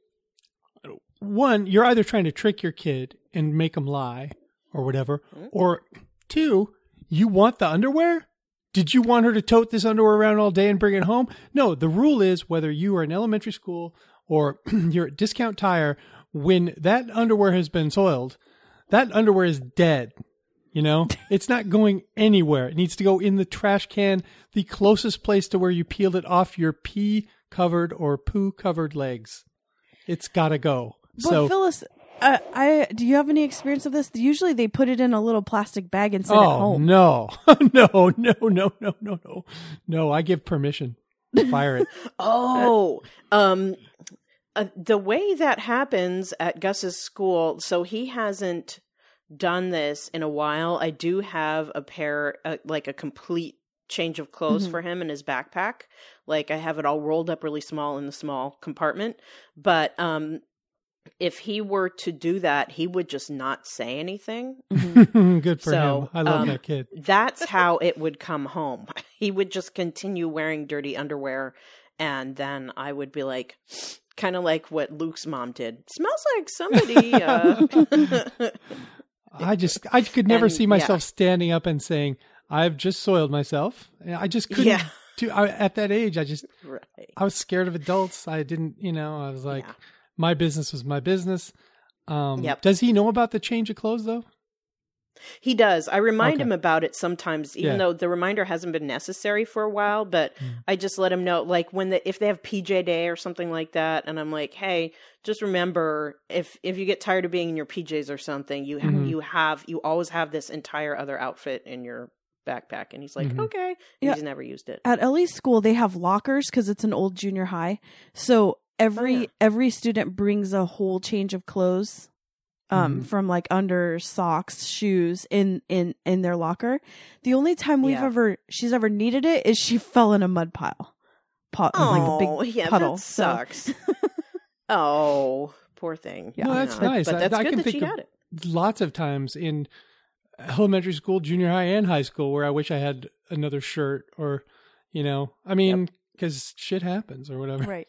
one, you're either trying to trick your kid and make them lie or whatever, or 2, you want the underwear? Did you want her to tote this underwear around all day and bring it home? No, the rule is, whether you are in elementary school or you're at Discount Tire, when that underwear has been soiled, that underwear is dead. You know, it's not going anywhere. It needs to go in the trash can, the closest place to where you peeled it off your pee-covered or poo-covered legs. It's got to go. But so, Phyllis, do you have any experience of this? Usually they put it in a little plastic bag and send it home. Oh, no. No. No, I give permission. Fire it. The way that happens at Gus's school, so he hasn't done this in a while. I do have a pair, like a complete change of clothes for him in his backpack. Like, I have it all rolled up really small in the small compartment. But if he were to do that, he would just not say anything. Good for him. I love that kid. That's how it would come home. He would just continue wearing dirty underwear. And then I would be like, kind of like what Luke's mom did. Smells like somebody. I could never see myself standing up and saying, I've just soiled myself. I just couldn't at that age. I was scared of adults. I didn't, you know, I was like, my business was my business. Does he know about the change of clothes though? He does. I remind him about it sometimes, even though the reminder hasn't been necessary for a while, but I just let him know, like, when if they have PJ day or something like that, and I'm like, hey, just remember, if you get tired of being in your PJs or something, you always have this entire other outfit in your backpack. And he's like, okay. He's never used it. At Ellie's school, they have lockers, because it's an old junior high. So every student brings a whole change of clothes. From like under socks, shoes in their locker. The only time she's ever needed it is she fell in a mud pile. Like a big puddle. That sucks. Oh, poor thing. Yeah, no, that's nice. But that's good that she had it. Lots of times in elementary school, junior high, and high school where I wish I had another shirt or, you know, I mean, because shit happens or whatever. Right.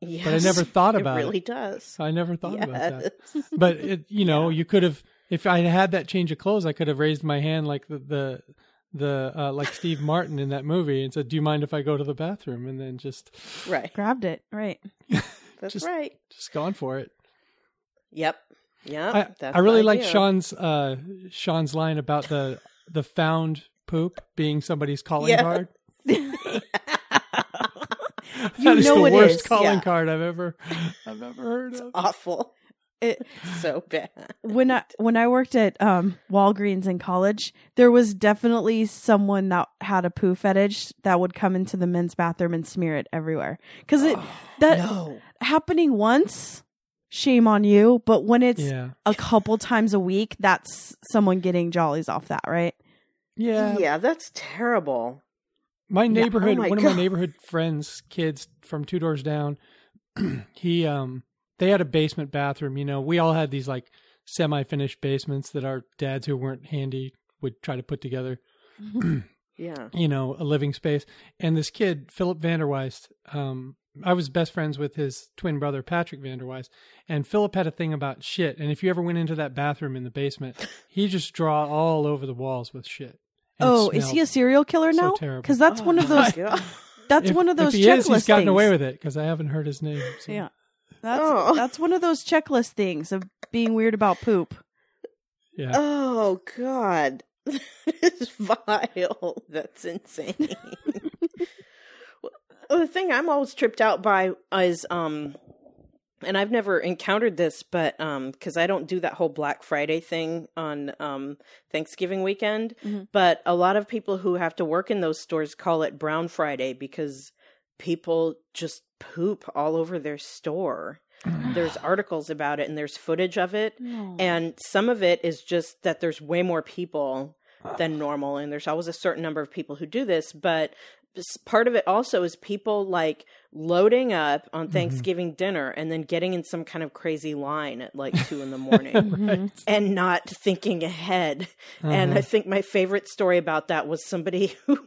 Yes, but I never thought about it. It really does. I never thought about that. But, it, you know, you could have, if I had that change of clothes, I could have raised my hand like the like Steve Martin in that movie and said, do you mind if I go to the bathroom? And then just grabbed it. Right. That's just gone for it. Yep. Yeah. I really like Sean's line about the found poop being somebody's calling card. That is the worst calling card I've ever heard of. It's awful. So bad. When I worked at Walgreens in college, there was definitely someone that had a poo fetish that would come into the men's bathroom and smear it everywhere. Because happening once, shame on you. But when it's a couple times a week, that's someone getting jollies off that, right? Yeah. Yeah, that's terrible. My neighborhood, one of my neighborhood friends' kids from two doors down, they had a basement bathroom. You know, we all had these like semi-finished basements that our dads who weren't handy would try to put together. You know, a living space. And this kid, Philip Vanderweist, I was best friends with his twin brother, Patrick Vanderweist, and Philip had a thing about shit. And if you ever went into that bathroom in the basement, he just draw all over the walls with shit. Oh, is he a serial killer now? Because that's one of those. That's one of those. If he checklist is, he's gotten away with it because I haven't heard his name. So. Yeah, that's one of those checklist things of being weird about poop. Yeah. Oh God, that is vile. That's insane. Well, the thing I'm always tripped out by is, and I've never encountered this, but because I don't do that whole Black Friday thing on Thanksgiving weekend, but a lot of people who have to work in those stores call it Brown Friday because people just poop all over their store. There's articles about it and there's footage of it. No. And some of it is just that there's way more people than normal. And there's always a certain number of people who do this, but part of it also is people like loading up on Thanksgiving dinner and then getting in some kind of crazy line at like 2 a.m. and not thinking ahead. And I think my favorite story about that was somebody who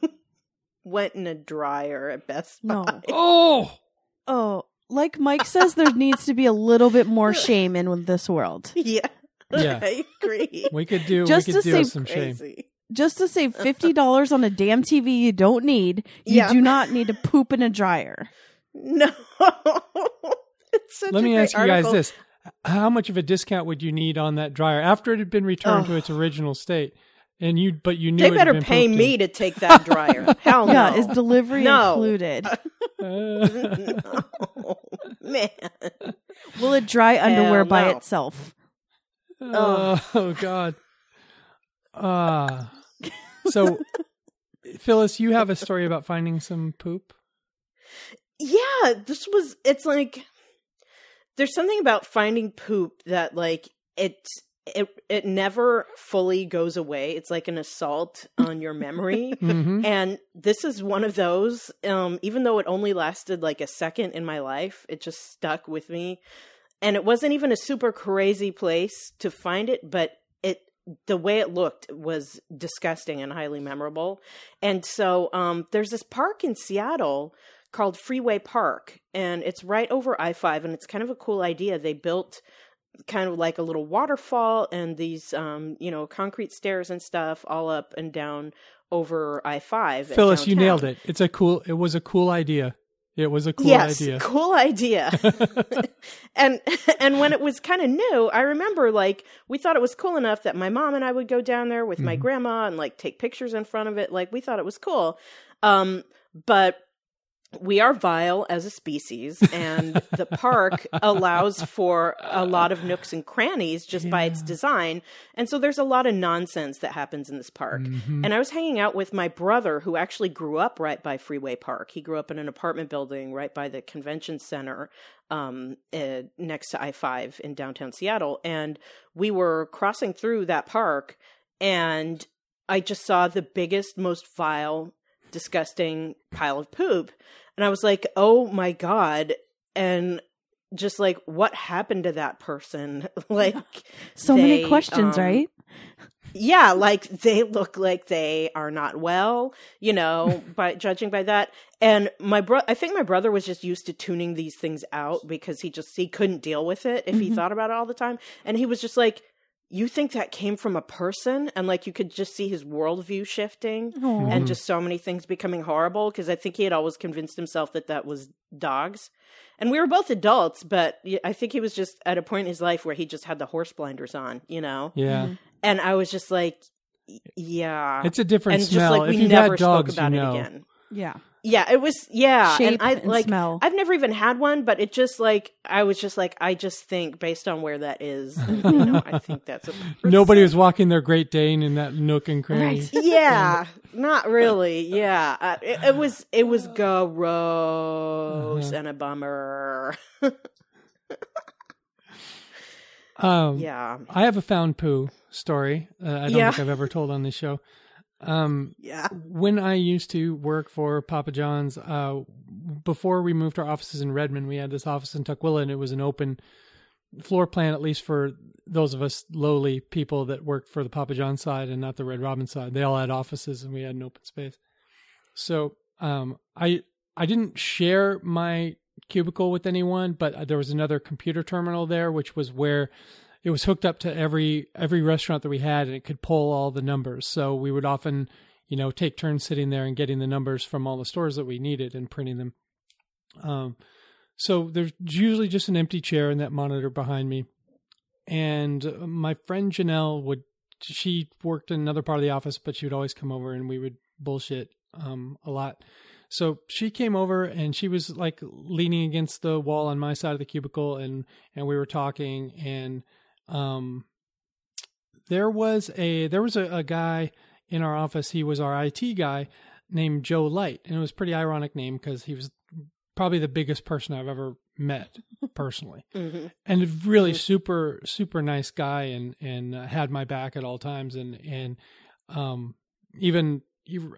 went in a dryer at Best Buy. Oh, like Mike says, there needs to be a little bit more shame in this world. Yeah, yeah. I agree. We could do some crazy shame. Just to save $50 on a damn TV you don't need, you do not need to poop in a dryer. No. It's such Let a me great ask article. You guys this. How much of a discount would you need on that dryer after it had been returned to its original state? And you knew they better pay me to take that dryer. Hell no. Yeah, is delivery included? No, man. Will it dry underwear by itself? Oh God. So Phyllis, you have a story about finding some poop? Yeah, it's like there's something about finding poop that like it never fully goes away. It's like an assault on your memory. And this is one of those, even though it only lasted like a second in my life, it just stuck with me. And it wasn't even a super crazy place to find it, but the way it looked was disgusting and highly memorable. And so there's this park in Seattle called Freeway Park, and it's right over I-5, and it's kind of a cool idea. They built kind of like a little waterfall and these, you know, concrete stairs and stuff all up and down over I-5. Phyllis, you nailed it. It was a cool idea. It was a cool idea. Yes, cool idea. And when it was kind of new, I remember like we thought it was cool enough that my mom and I would go down there with my grandma and like take pictures in front of it. Like we thought it was cool. But we are vile as a species, and the park allows for a lot of nooks and crannies just by its design. And so there's a lot of nonsense that happens in this park. And I was hanging out with my brother, who actually grew up right by Freeway Park. He grew up in an apartment building right by the convention center, next to I-5 in downtown Seattle. And we were crossing through that park, and I just saw the biggest, most vile, disgusting pile of poop. And I was like, oh my God. And just like, what happened to that person? Like, many questions, right? Yeah, like they look like they are not well, you know, by judging by that. And I think my brother was just used to tuning these things out because he couldn't deal with it if he thought about it all the time. And he was just like, you think that came from a person? And like, you could just see his worldview shifting and just so many things becoming horrible. Cause I think he had always convinced himself that was dogs, and we were both adults, but I think he was just at a point in his life where he just had the horse blinders on, you know? Yeah. Mm-hmm. And I was just like, yeah, it's a different smell. Just like, we never spoke about it again. Yeah. Yeah, it was, yeah. Shape and smell. I've never even had one, but it just like, I was just like, I just think based on where that is, and, you know, I think that's a person. Nobody was walking their Great Dane in that nook and cranny. Right. Yeah, not really. Yeah. It was gross and a bummer. Yeah. I have a found poo story. I don't think I've ever told on this show. When I used to work for Papa John's, before we moved our offices in Redmond, we had this office in Tukwila, and it was an open floor plan, at least for those of us lowly people that worked for the Papa John's side and not the Red Robin side. They all had offices and we had an open space. So, I didn't share my cubicle with anyone, but there was another computer terminal there, which was where it was hooked up to every restaurant that we had, and it could pull all the numbers. So we would often, you know, take turns sitting there and getting the numbers from all the stores that we needed and printing them. So there's usually just an empty chair and that monitor behind me. And my friend Janelle she worked in another part of the office, but she would always come over and we would bullshit a lot. So she came over and she was like leaning against the wall on my side of the cubicle, and we were talking, and there was a guy in our office. He was our IT guy named Joe Light. And it was a pretty ironic name because he was probably the biggest person I've ever met personally. And a really super, super nice guy, and had my back at all times. And even,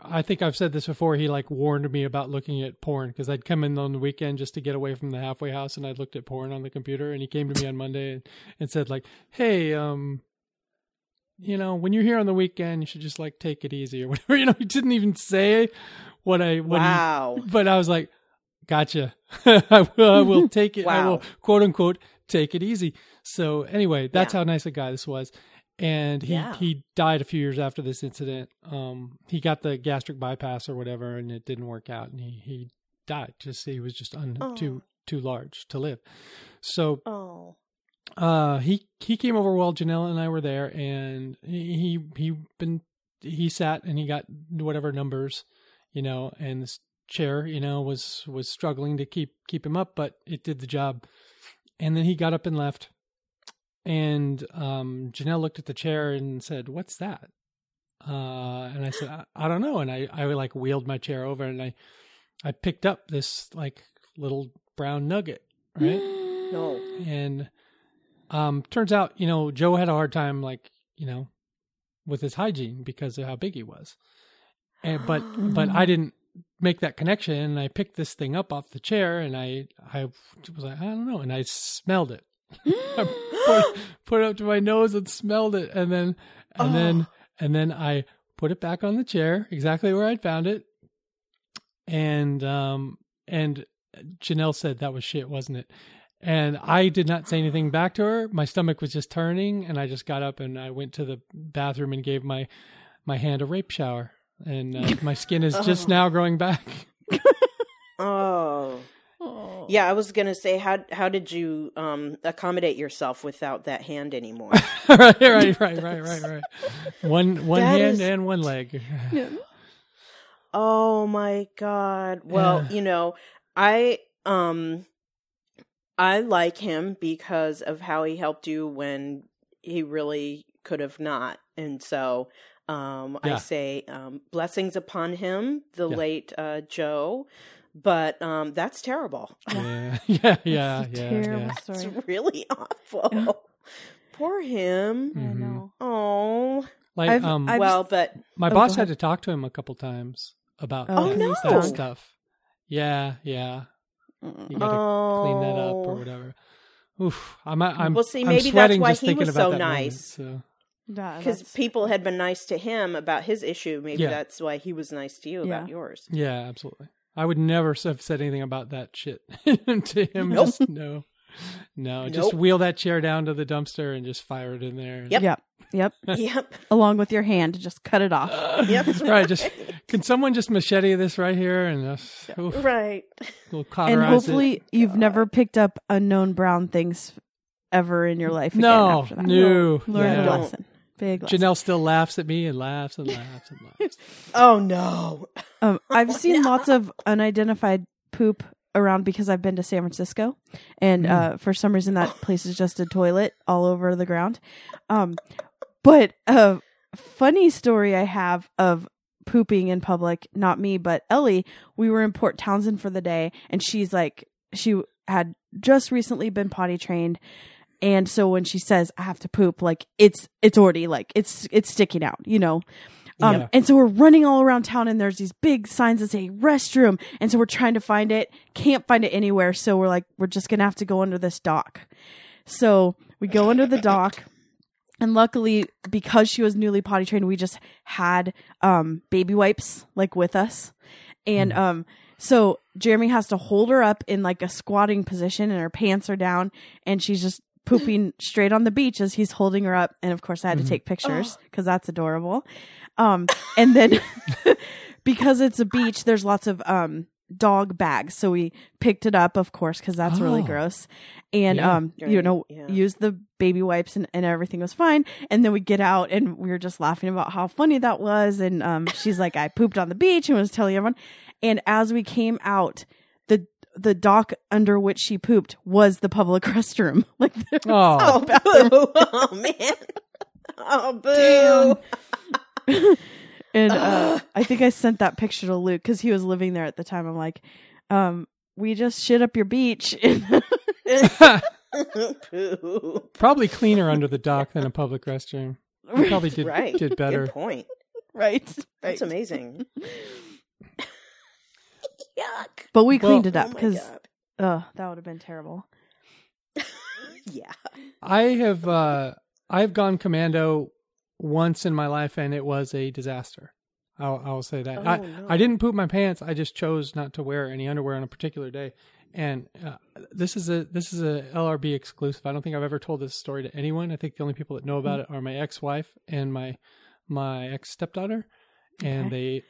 I think I've said this before, he like warned me about looking at porn because I'd come in on the weekend just to get away from the halfway house, and I'd looked at porn on the computer, and he came to me on Monday and said like, hey, you know, when you're here on the weekend, you should just like take it easy or whatever. You know, he didn't even say but I was like, gotcha. I will take it. Wow. I will quote unquote take it easy. So anyway, that's how nice a guy this was. And he died a few years after this incident. He got the gastric bypass or whatever, and it didn't work out, and he died. He was just too large to live. So he came over while Janelle and I were there, and he sat and he got whatever numbers, you know, and this chair, you know, was struggling to keep him up, but it did the job. And then he got up and left. And Janelle looked at the chair and said, "What's that?" And I said, "I don't know." And I like wheeled my chair over, and I picked up this like little brown nugget, right? No. And turns out, you know, Joe had a hard time, like, you know, with his hygiene because of how big he was. And but I didn't make that connection, and I picked this thing up off the chair, and I was like, I don't know, and I smelled it. I put it up to my nose and smelled it, and then I put it back on the chair exactly where I'd found it, and Janelle said, "That was shit, wasn't it?" And I did not say anything back to her. My stomach was just turning, and I just got up and I went to the bathroom and gave my hand a rape shower, and my skin is just now growing back. Yeah, I was gonna say, how did you accommodate yourself without that hand anymore? right. One hand and one leg. Yeah. Oh my God! Well, you know, I like him because of how he helped you when he really could have not, and so. I say blessings upon him, the late Joe, but that's terrible. Yeah. It's really awful. Yeah. Poor him. I know. Oh, like but my boss had to talk to him a couple times about that stuff. Yeah, yeah. You got to clean that up or whatever. Oof, I'm well, see, maybe that's why he was so nice. Because people had been nice to him about his issue. Maybe that's why he was nice to you about yours. Yeah, absolutely. I would never have said anything about that shit to him. Nope. No, just wheel that chair down to the dumpster and just fire it in there. Yep. Along with your hand, just cut it off. Right. Just can someone just machete this right here and right. We'll cauterize and hopefully it. You've never picked up unknown brown things ever in your life. No, again after that. No. Learn a lesson. Big lesson. Janelle still laughs at me and laughs. Oh no! I've seen lots of unidentified poop around because I've been to San Francisco, and for some reason that place is just a toilet all over the ground. But a funny story I have of pooping in public, not me, but Ellie, we were in Port Townsend for the day, and she's like, she had just recently been potty trained. And so when she says, I have to poop, like it's already like, it's sticking out, you know? And so we're running all around town and there's these big signs that say restroom. And so we're trying to find it, can't find it anywhere. So we're like, we're just going to have to go under this dock. So we go under the dock. And luckily, because she was newly potty trained, we just had baby wipes like with us. And so Jeremy has to hold her up in like a squatting position and her pants are down and she's just pooping straight on the beach as he's holding her up. And of course, I had to take pictures because that's adorable. And then because it's a beach, there's lots of dog bags. So we picked it up, of course, because that's really gross. And, used the baby wipes and everything was fine. And then we get out and we were just laughing about how funny that was. And she's like, I pooped on the beach and was telling everyone. And as we came out, the dock under which she pooped was the public restroom. Like, boo. Oh, man. Oh, boo. And I think I sent that picture to Luke because he was living there at the time. I'm like, we just shit up your beach. Probably cleaner under the dock than a public restroom. We probably did better. Good point. Right. That's amazing. Yuck. But we cleaned it up because that would have been terrible. Yeah. I've gone commando once in my life and it was a disaster. I'll say that. I didn't poop my pants. I just chose not to wear any underwear on a particular day. And this is a LRB exclusive. I don't think I've ever told this story to anyone. I think the only people that know about it are my ex-wife and my ex-stepdaughter. And they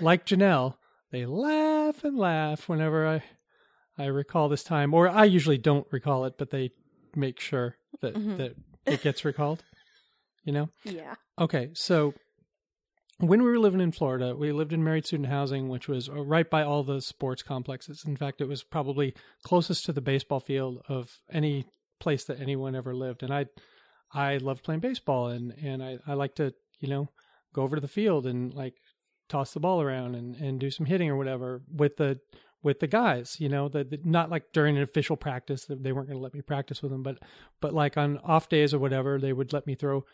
like Janelle. They laugh and laugh whenever I recall this time, or I usually don't recall it, but they make sure that, that it gets recalled, you know? Yeah. Okay. So when we were living in Florida, we lived in married student housing, which was right by all the sports complexes. In fact, it was probably closest to the baseball field of any place that anyone ever lived. And I loved playing baseball and I like to, you know, go over to the field and like toss the ball around and do some hitting or whatever with the guys, you know, not like during an official practice. They weren't going to let me practice with them, but like on off days or whatever, they would let me throw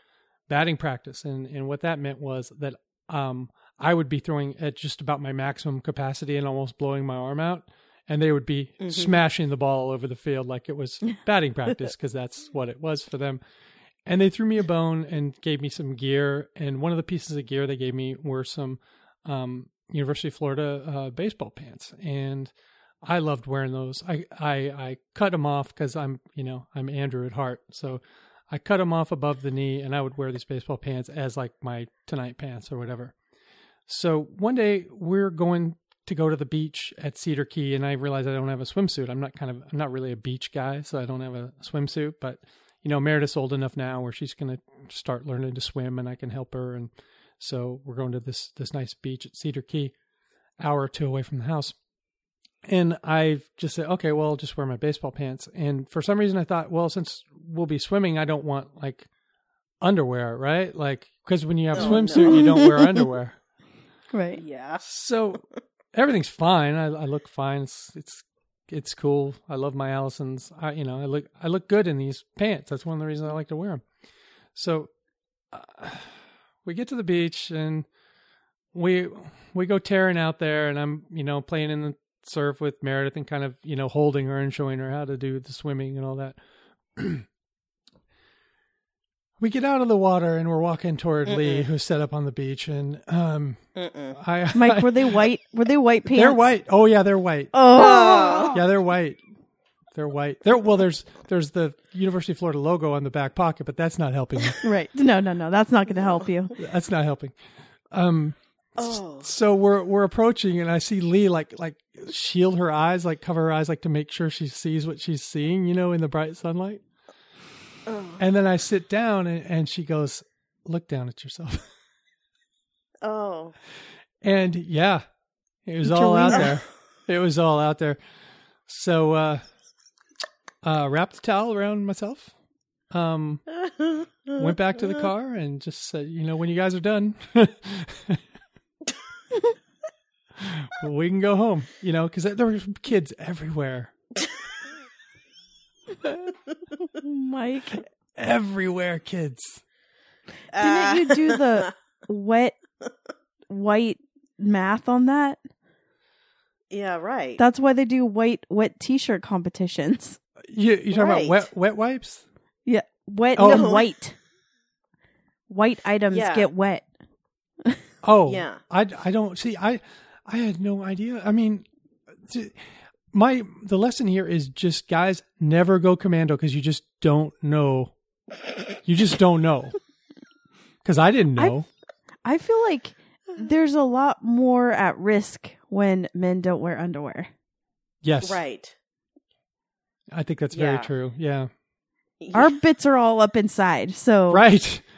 batting practice. And what that meant was that I would be throwing at just about my maximum capacity and almost blowing my arm out. And they would be smashing the ball all over the field like it was batting practice because that's what it was for them. And they threw me a bone and gave me some gear. And one of the pieces of gear they gave me were some University of Florida baseball pants, and I loved wearing those. I cut them off because I'm Andrew at heart, so I cut them off above the knee, and I would wear these baseball pants as like my tonight pants or whatever. So one day we're going to go to the beach at Cedar Key, and I realized I don't have a swimsuit. I'm not really a beach guy, so I don't have a swimsuit. But you know, Meredith's old enough now where she's going to start learning to swim, and I can help her and. So we're going to this nice beach at Cedar Key, hour or two away from the house. And I just said, okay, well, I'll just wear my baseball pants. And for some reason I thought, well, since we'll be swimming, I don't want like underwear, right? Like, because when you have a swimsuit, you don't wear underwear. Right. Yeah. So everything's fine. I look fine. It's cool. I love my Allisons. I look good in these pants. That's one of the reasons I like to wear them. So, we get to the beach and we go tearing out there and I'm, you know, playing in the surf with Meredith and kind of, you know, holding her and showing her how to do the swimming and all that. We get out of the water and we're walking toward Lee, who's set up on the beach. And Mike, were they white? Were they white pants? They're white. Oh yeah, they're white. Oh yeah, they're white. They're white. They're, well, there's the University of Florida logo on the back pocket, but that's not helping you. Right? No, that's not going to help you. That's not helping. So we're approaching, and I see Lee like shield her eyes, like cover her eyes, like to make sure she sees what she's seeing, you know, in the bright sunlight. Oh. And then I sit down, and she goes, "Look down at yourself." Oh. And yeah, it was all out there. It was all out there. So wrapped the towel around myself. Went back to the car and just said, "You know, when you guys are done." Well, we can go home, you know, because there were kids everywhere. Mike, everywhere, kids. Didn't you do the wet white math on that? Yeah, right. That's why they do wet t-shirt competitions. You talking about wet wipes? Yeah, wet and white. White items get wet. Oh, yeah. I don't see. I had no idea. I mean, the lesson here is just, guys, never go commando because you just don't know. You just don't know. Because I didn't know. I feel like there's a lot more at risk when men don't wear underwear. Yes. Right. I think that's very true. Yeah. Our bits are all up inside. So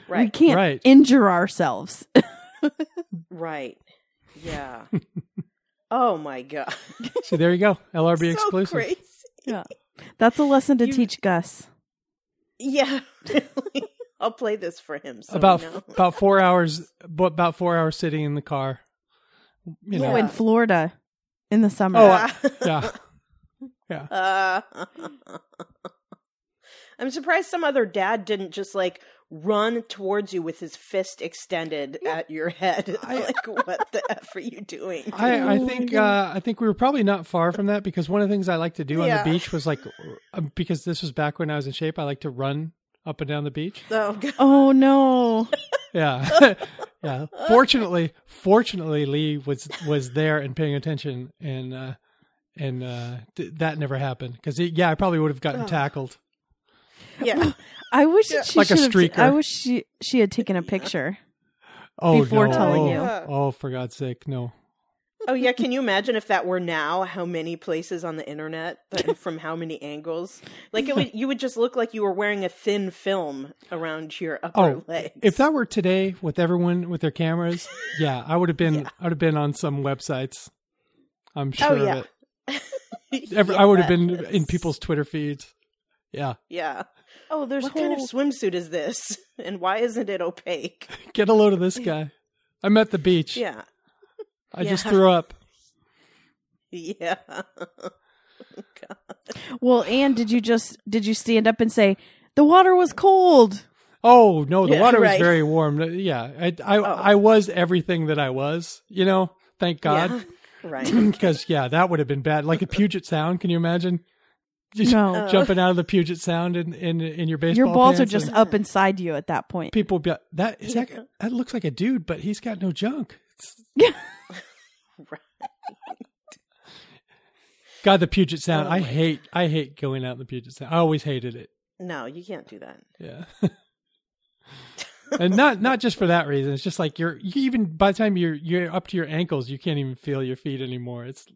we can't injure ourselves. Right. Yeah. Oh my God. So there you go. LRB so exclusive. Crazy. Yeah. That's a lesson to teach Gus. Yeah. Really. I'll play this for him. So about 4 hours sitting in the car. You know. In Florida in the summer. Oh, yeah. I'm surprised some other dad didn't just run towards you with his fist extended at your head. What the F are you doing? I think we were probably not far from that, because one of the things I like to do on the beach was because this was back when I was in shape, I like to run up and down the beach. Oh, God. Oh no. Yeah. Yeah. Fortunately, Lee was there and paying attention, and that never happened. Cause I probably would have gotten tackled. Yeah. I wish she like a streaker. I wish she had taken a picture before telling you. Oh, for God's sake, no. Oh yeah, can you imagine if that were now? How many places on the internet and from how many angles? You would just look like you were wearing a thin film around your upper legs. If that were today, with everyone with their cameras, I would have been. Yeah. I would have been on some websites. I'm sure of it. I would have been in people's Twitter feeds. Yeah. Yeah. Oh, there's what kind of swimsuit is this? And why isn't it opaque? Get a load of this guy. I'm at the beach. Yeah. I just threw up. Yeah. God. Well, and did you stand up and say, the water was cold? Oh, no, the water was very warm. Yeah. I was everything that I was, you know, thank God. Yeah. Right. Because, that would have been bad. Like a Puget Sound, can you imagine? Jumping out of the Puget Sound in your baseball. Your balls are just up inside you at that point. People be like, that looks like a dude, but he's got no junk. Yeah. Right. God, the Puget Sound. I hate going out in the Puget Sound. I always hated it. No, you can't do that. Yeah. And not just for that reason. It's just like even by the time you're up to your ankles, you can't even feel your feet anymore. It's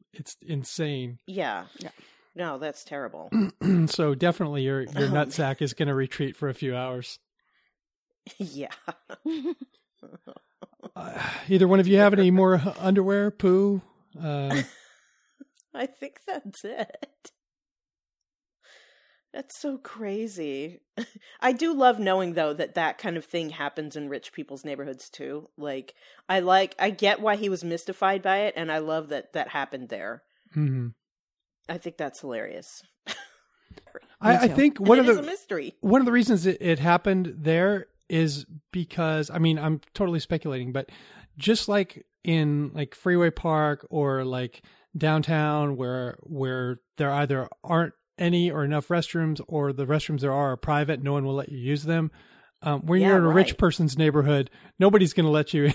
insane. Yeah. Yeah. No, that's terrible. So definitely your nutsack is going to retreat for a few hours. Yeah. Either one of you have any more underwear, poo? I think that's it. That's so crazy. I do love knowing, though, that kind of thing happens in rich people's neighborhoods, too. I get why he was mystified by it, and I love that happened there. Mm-hmm. I think that's hilarious. I think one of the reasons it happened there is because, I mean, I'm totally speculating, but just like in Freeway Park or downtown where there either aren't any or enough restrooms, or the restrooms there are private. No one will let you use them. When you're in a rich person's neighborhood, nobody's going to let you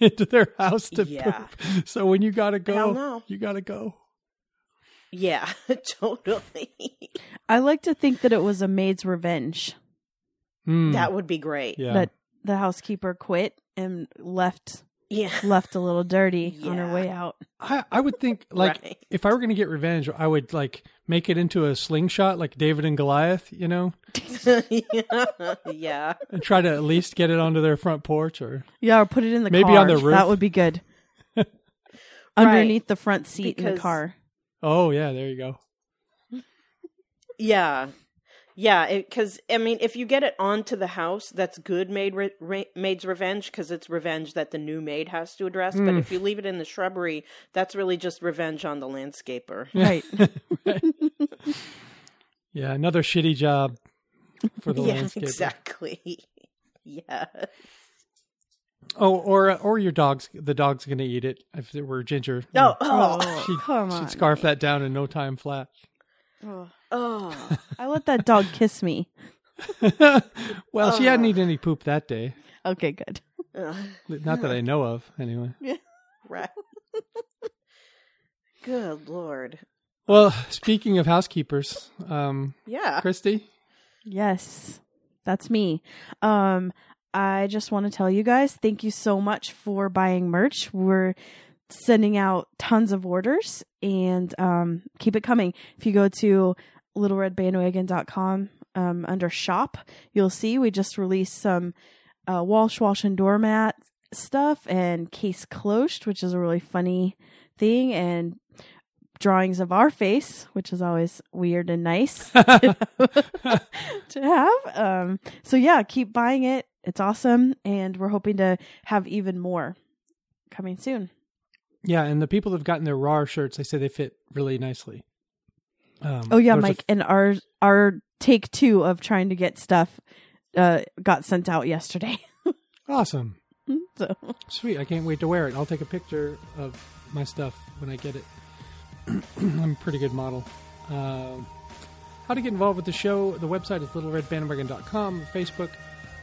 into their house to poop. So when you got to go, you got to go. Yeah, totally. I like to think that it was a maid's revenge. That would be great. Yeah. That the housekeeper quit and left a little dirty on her way out. I would think, like, if I were going to get revenge, I would, like, make it into a slingshot, like David and Goliath, you know? Yeah. And try to at least get it onto their front porch or... Yeah, or put it in the car. Maybe on the roof. That would be good. Underneath the front seat in the car. Oh, yeah, there you go. Yeah. Yeah, because, I mean, if you get it onto the house, that's good maid's revenge, because it's revenge that the new maid has to address. But if you leave it in the shrubbery, that's really just revenge on the landscaper. Right. Right. Yeah, another shitty job for the landscaper. Exactly. Yeah. Oh, or the dog's going to eat it if it were Ginger. No. Oh, she'd scarf that down in no time flat. Oh, I let that dog kiss me. Well, she hadn't eaten any poop that day. Okay, good. Not that I know of, anyway. Yeah. Right. Good Lord. Well, speaking of housekeepers, Christy? Yes, that's me. I just want to tell you guys, thank you so much for buying merch. We're sending out tons of orders, and keep it coming. If you go to littleredbandwagon.com under shop, you'll see we just released some Walsh and Doormat stuff and Case Cloached, which is a really funny thing, and drawings of our face, which is always weird and nice to have. So yeah, keep buying it. It's awesome, and we're hoping to have even more coming soon. Yeah, and the people that have gotten their raw shirts, they say they fit really nicely. Mike, and our take two of trying to get stuff got sent out yesterday. Awesome. So. Sweet, I can't wait to wear it. I'll take a picture of my stuff when I get it. I'm a pretty good model. How to get involved with the show, the website is littleredbandwagon.com, Facebook.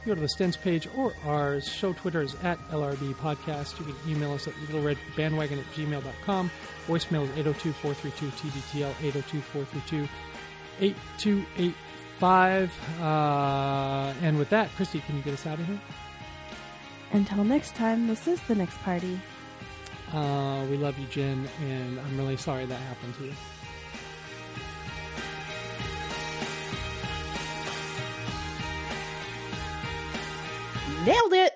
Go to the Stens page or ours. Show Twitter is @LRBpodcast. You can email us at littleredbandwagon@gmail.com. Voicemail is 802-432-TDTL, 802-432-8285. And with that, Christy, can you get us out of here? Until next time, this is The Next Party. We love you, Jen, and I'm really sorry that happened to you. Nailed it!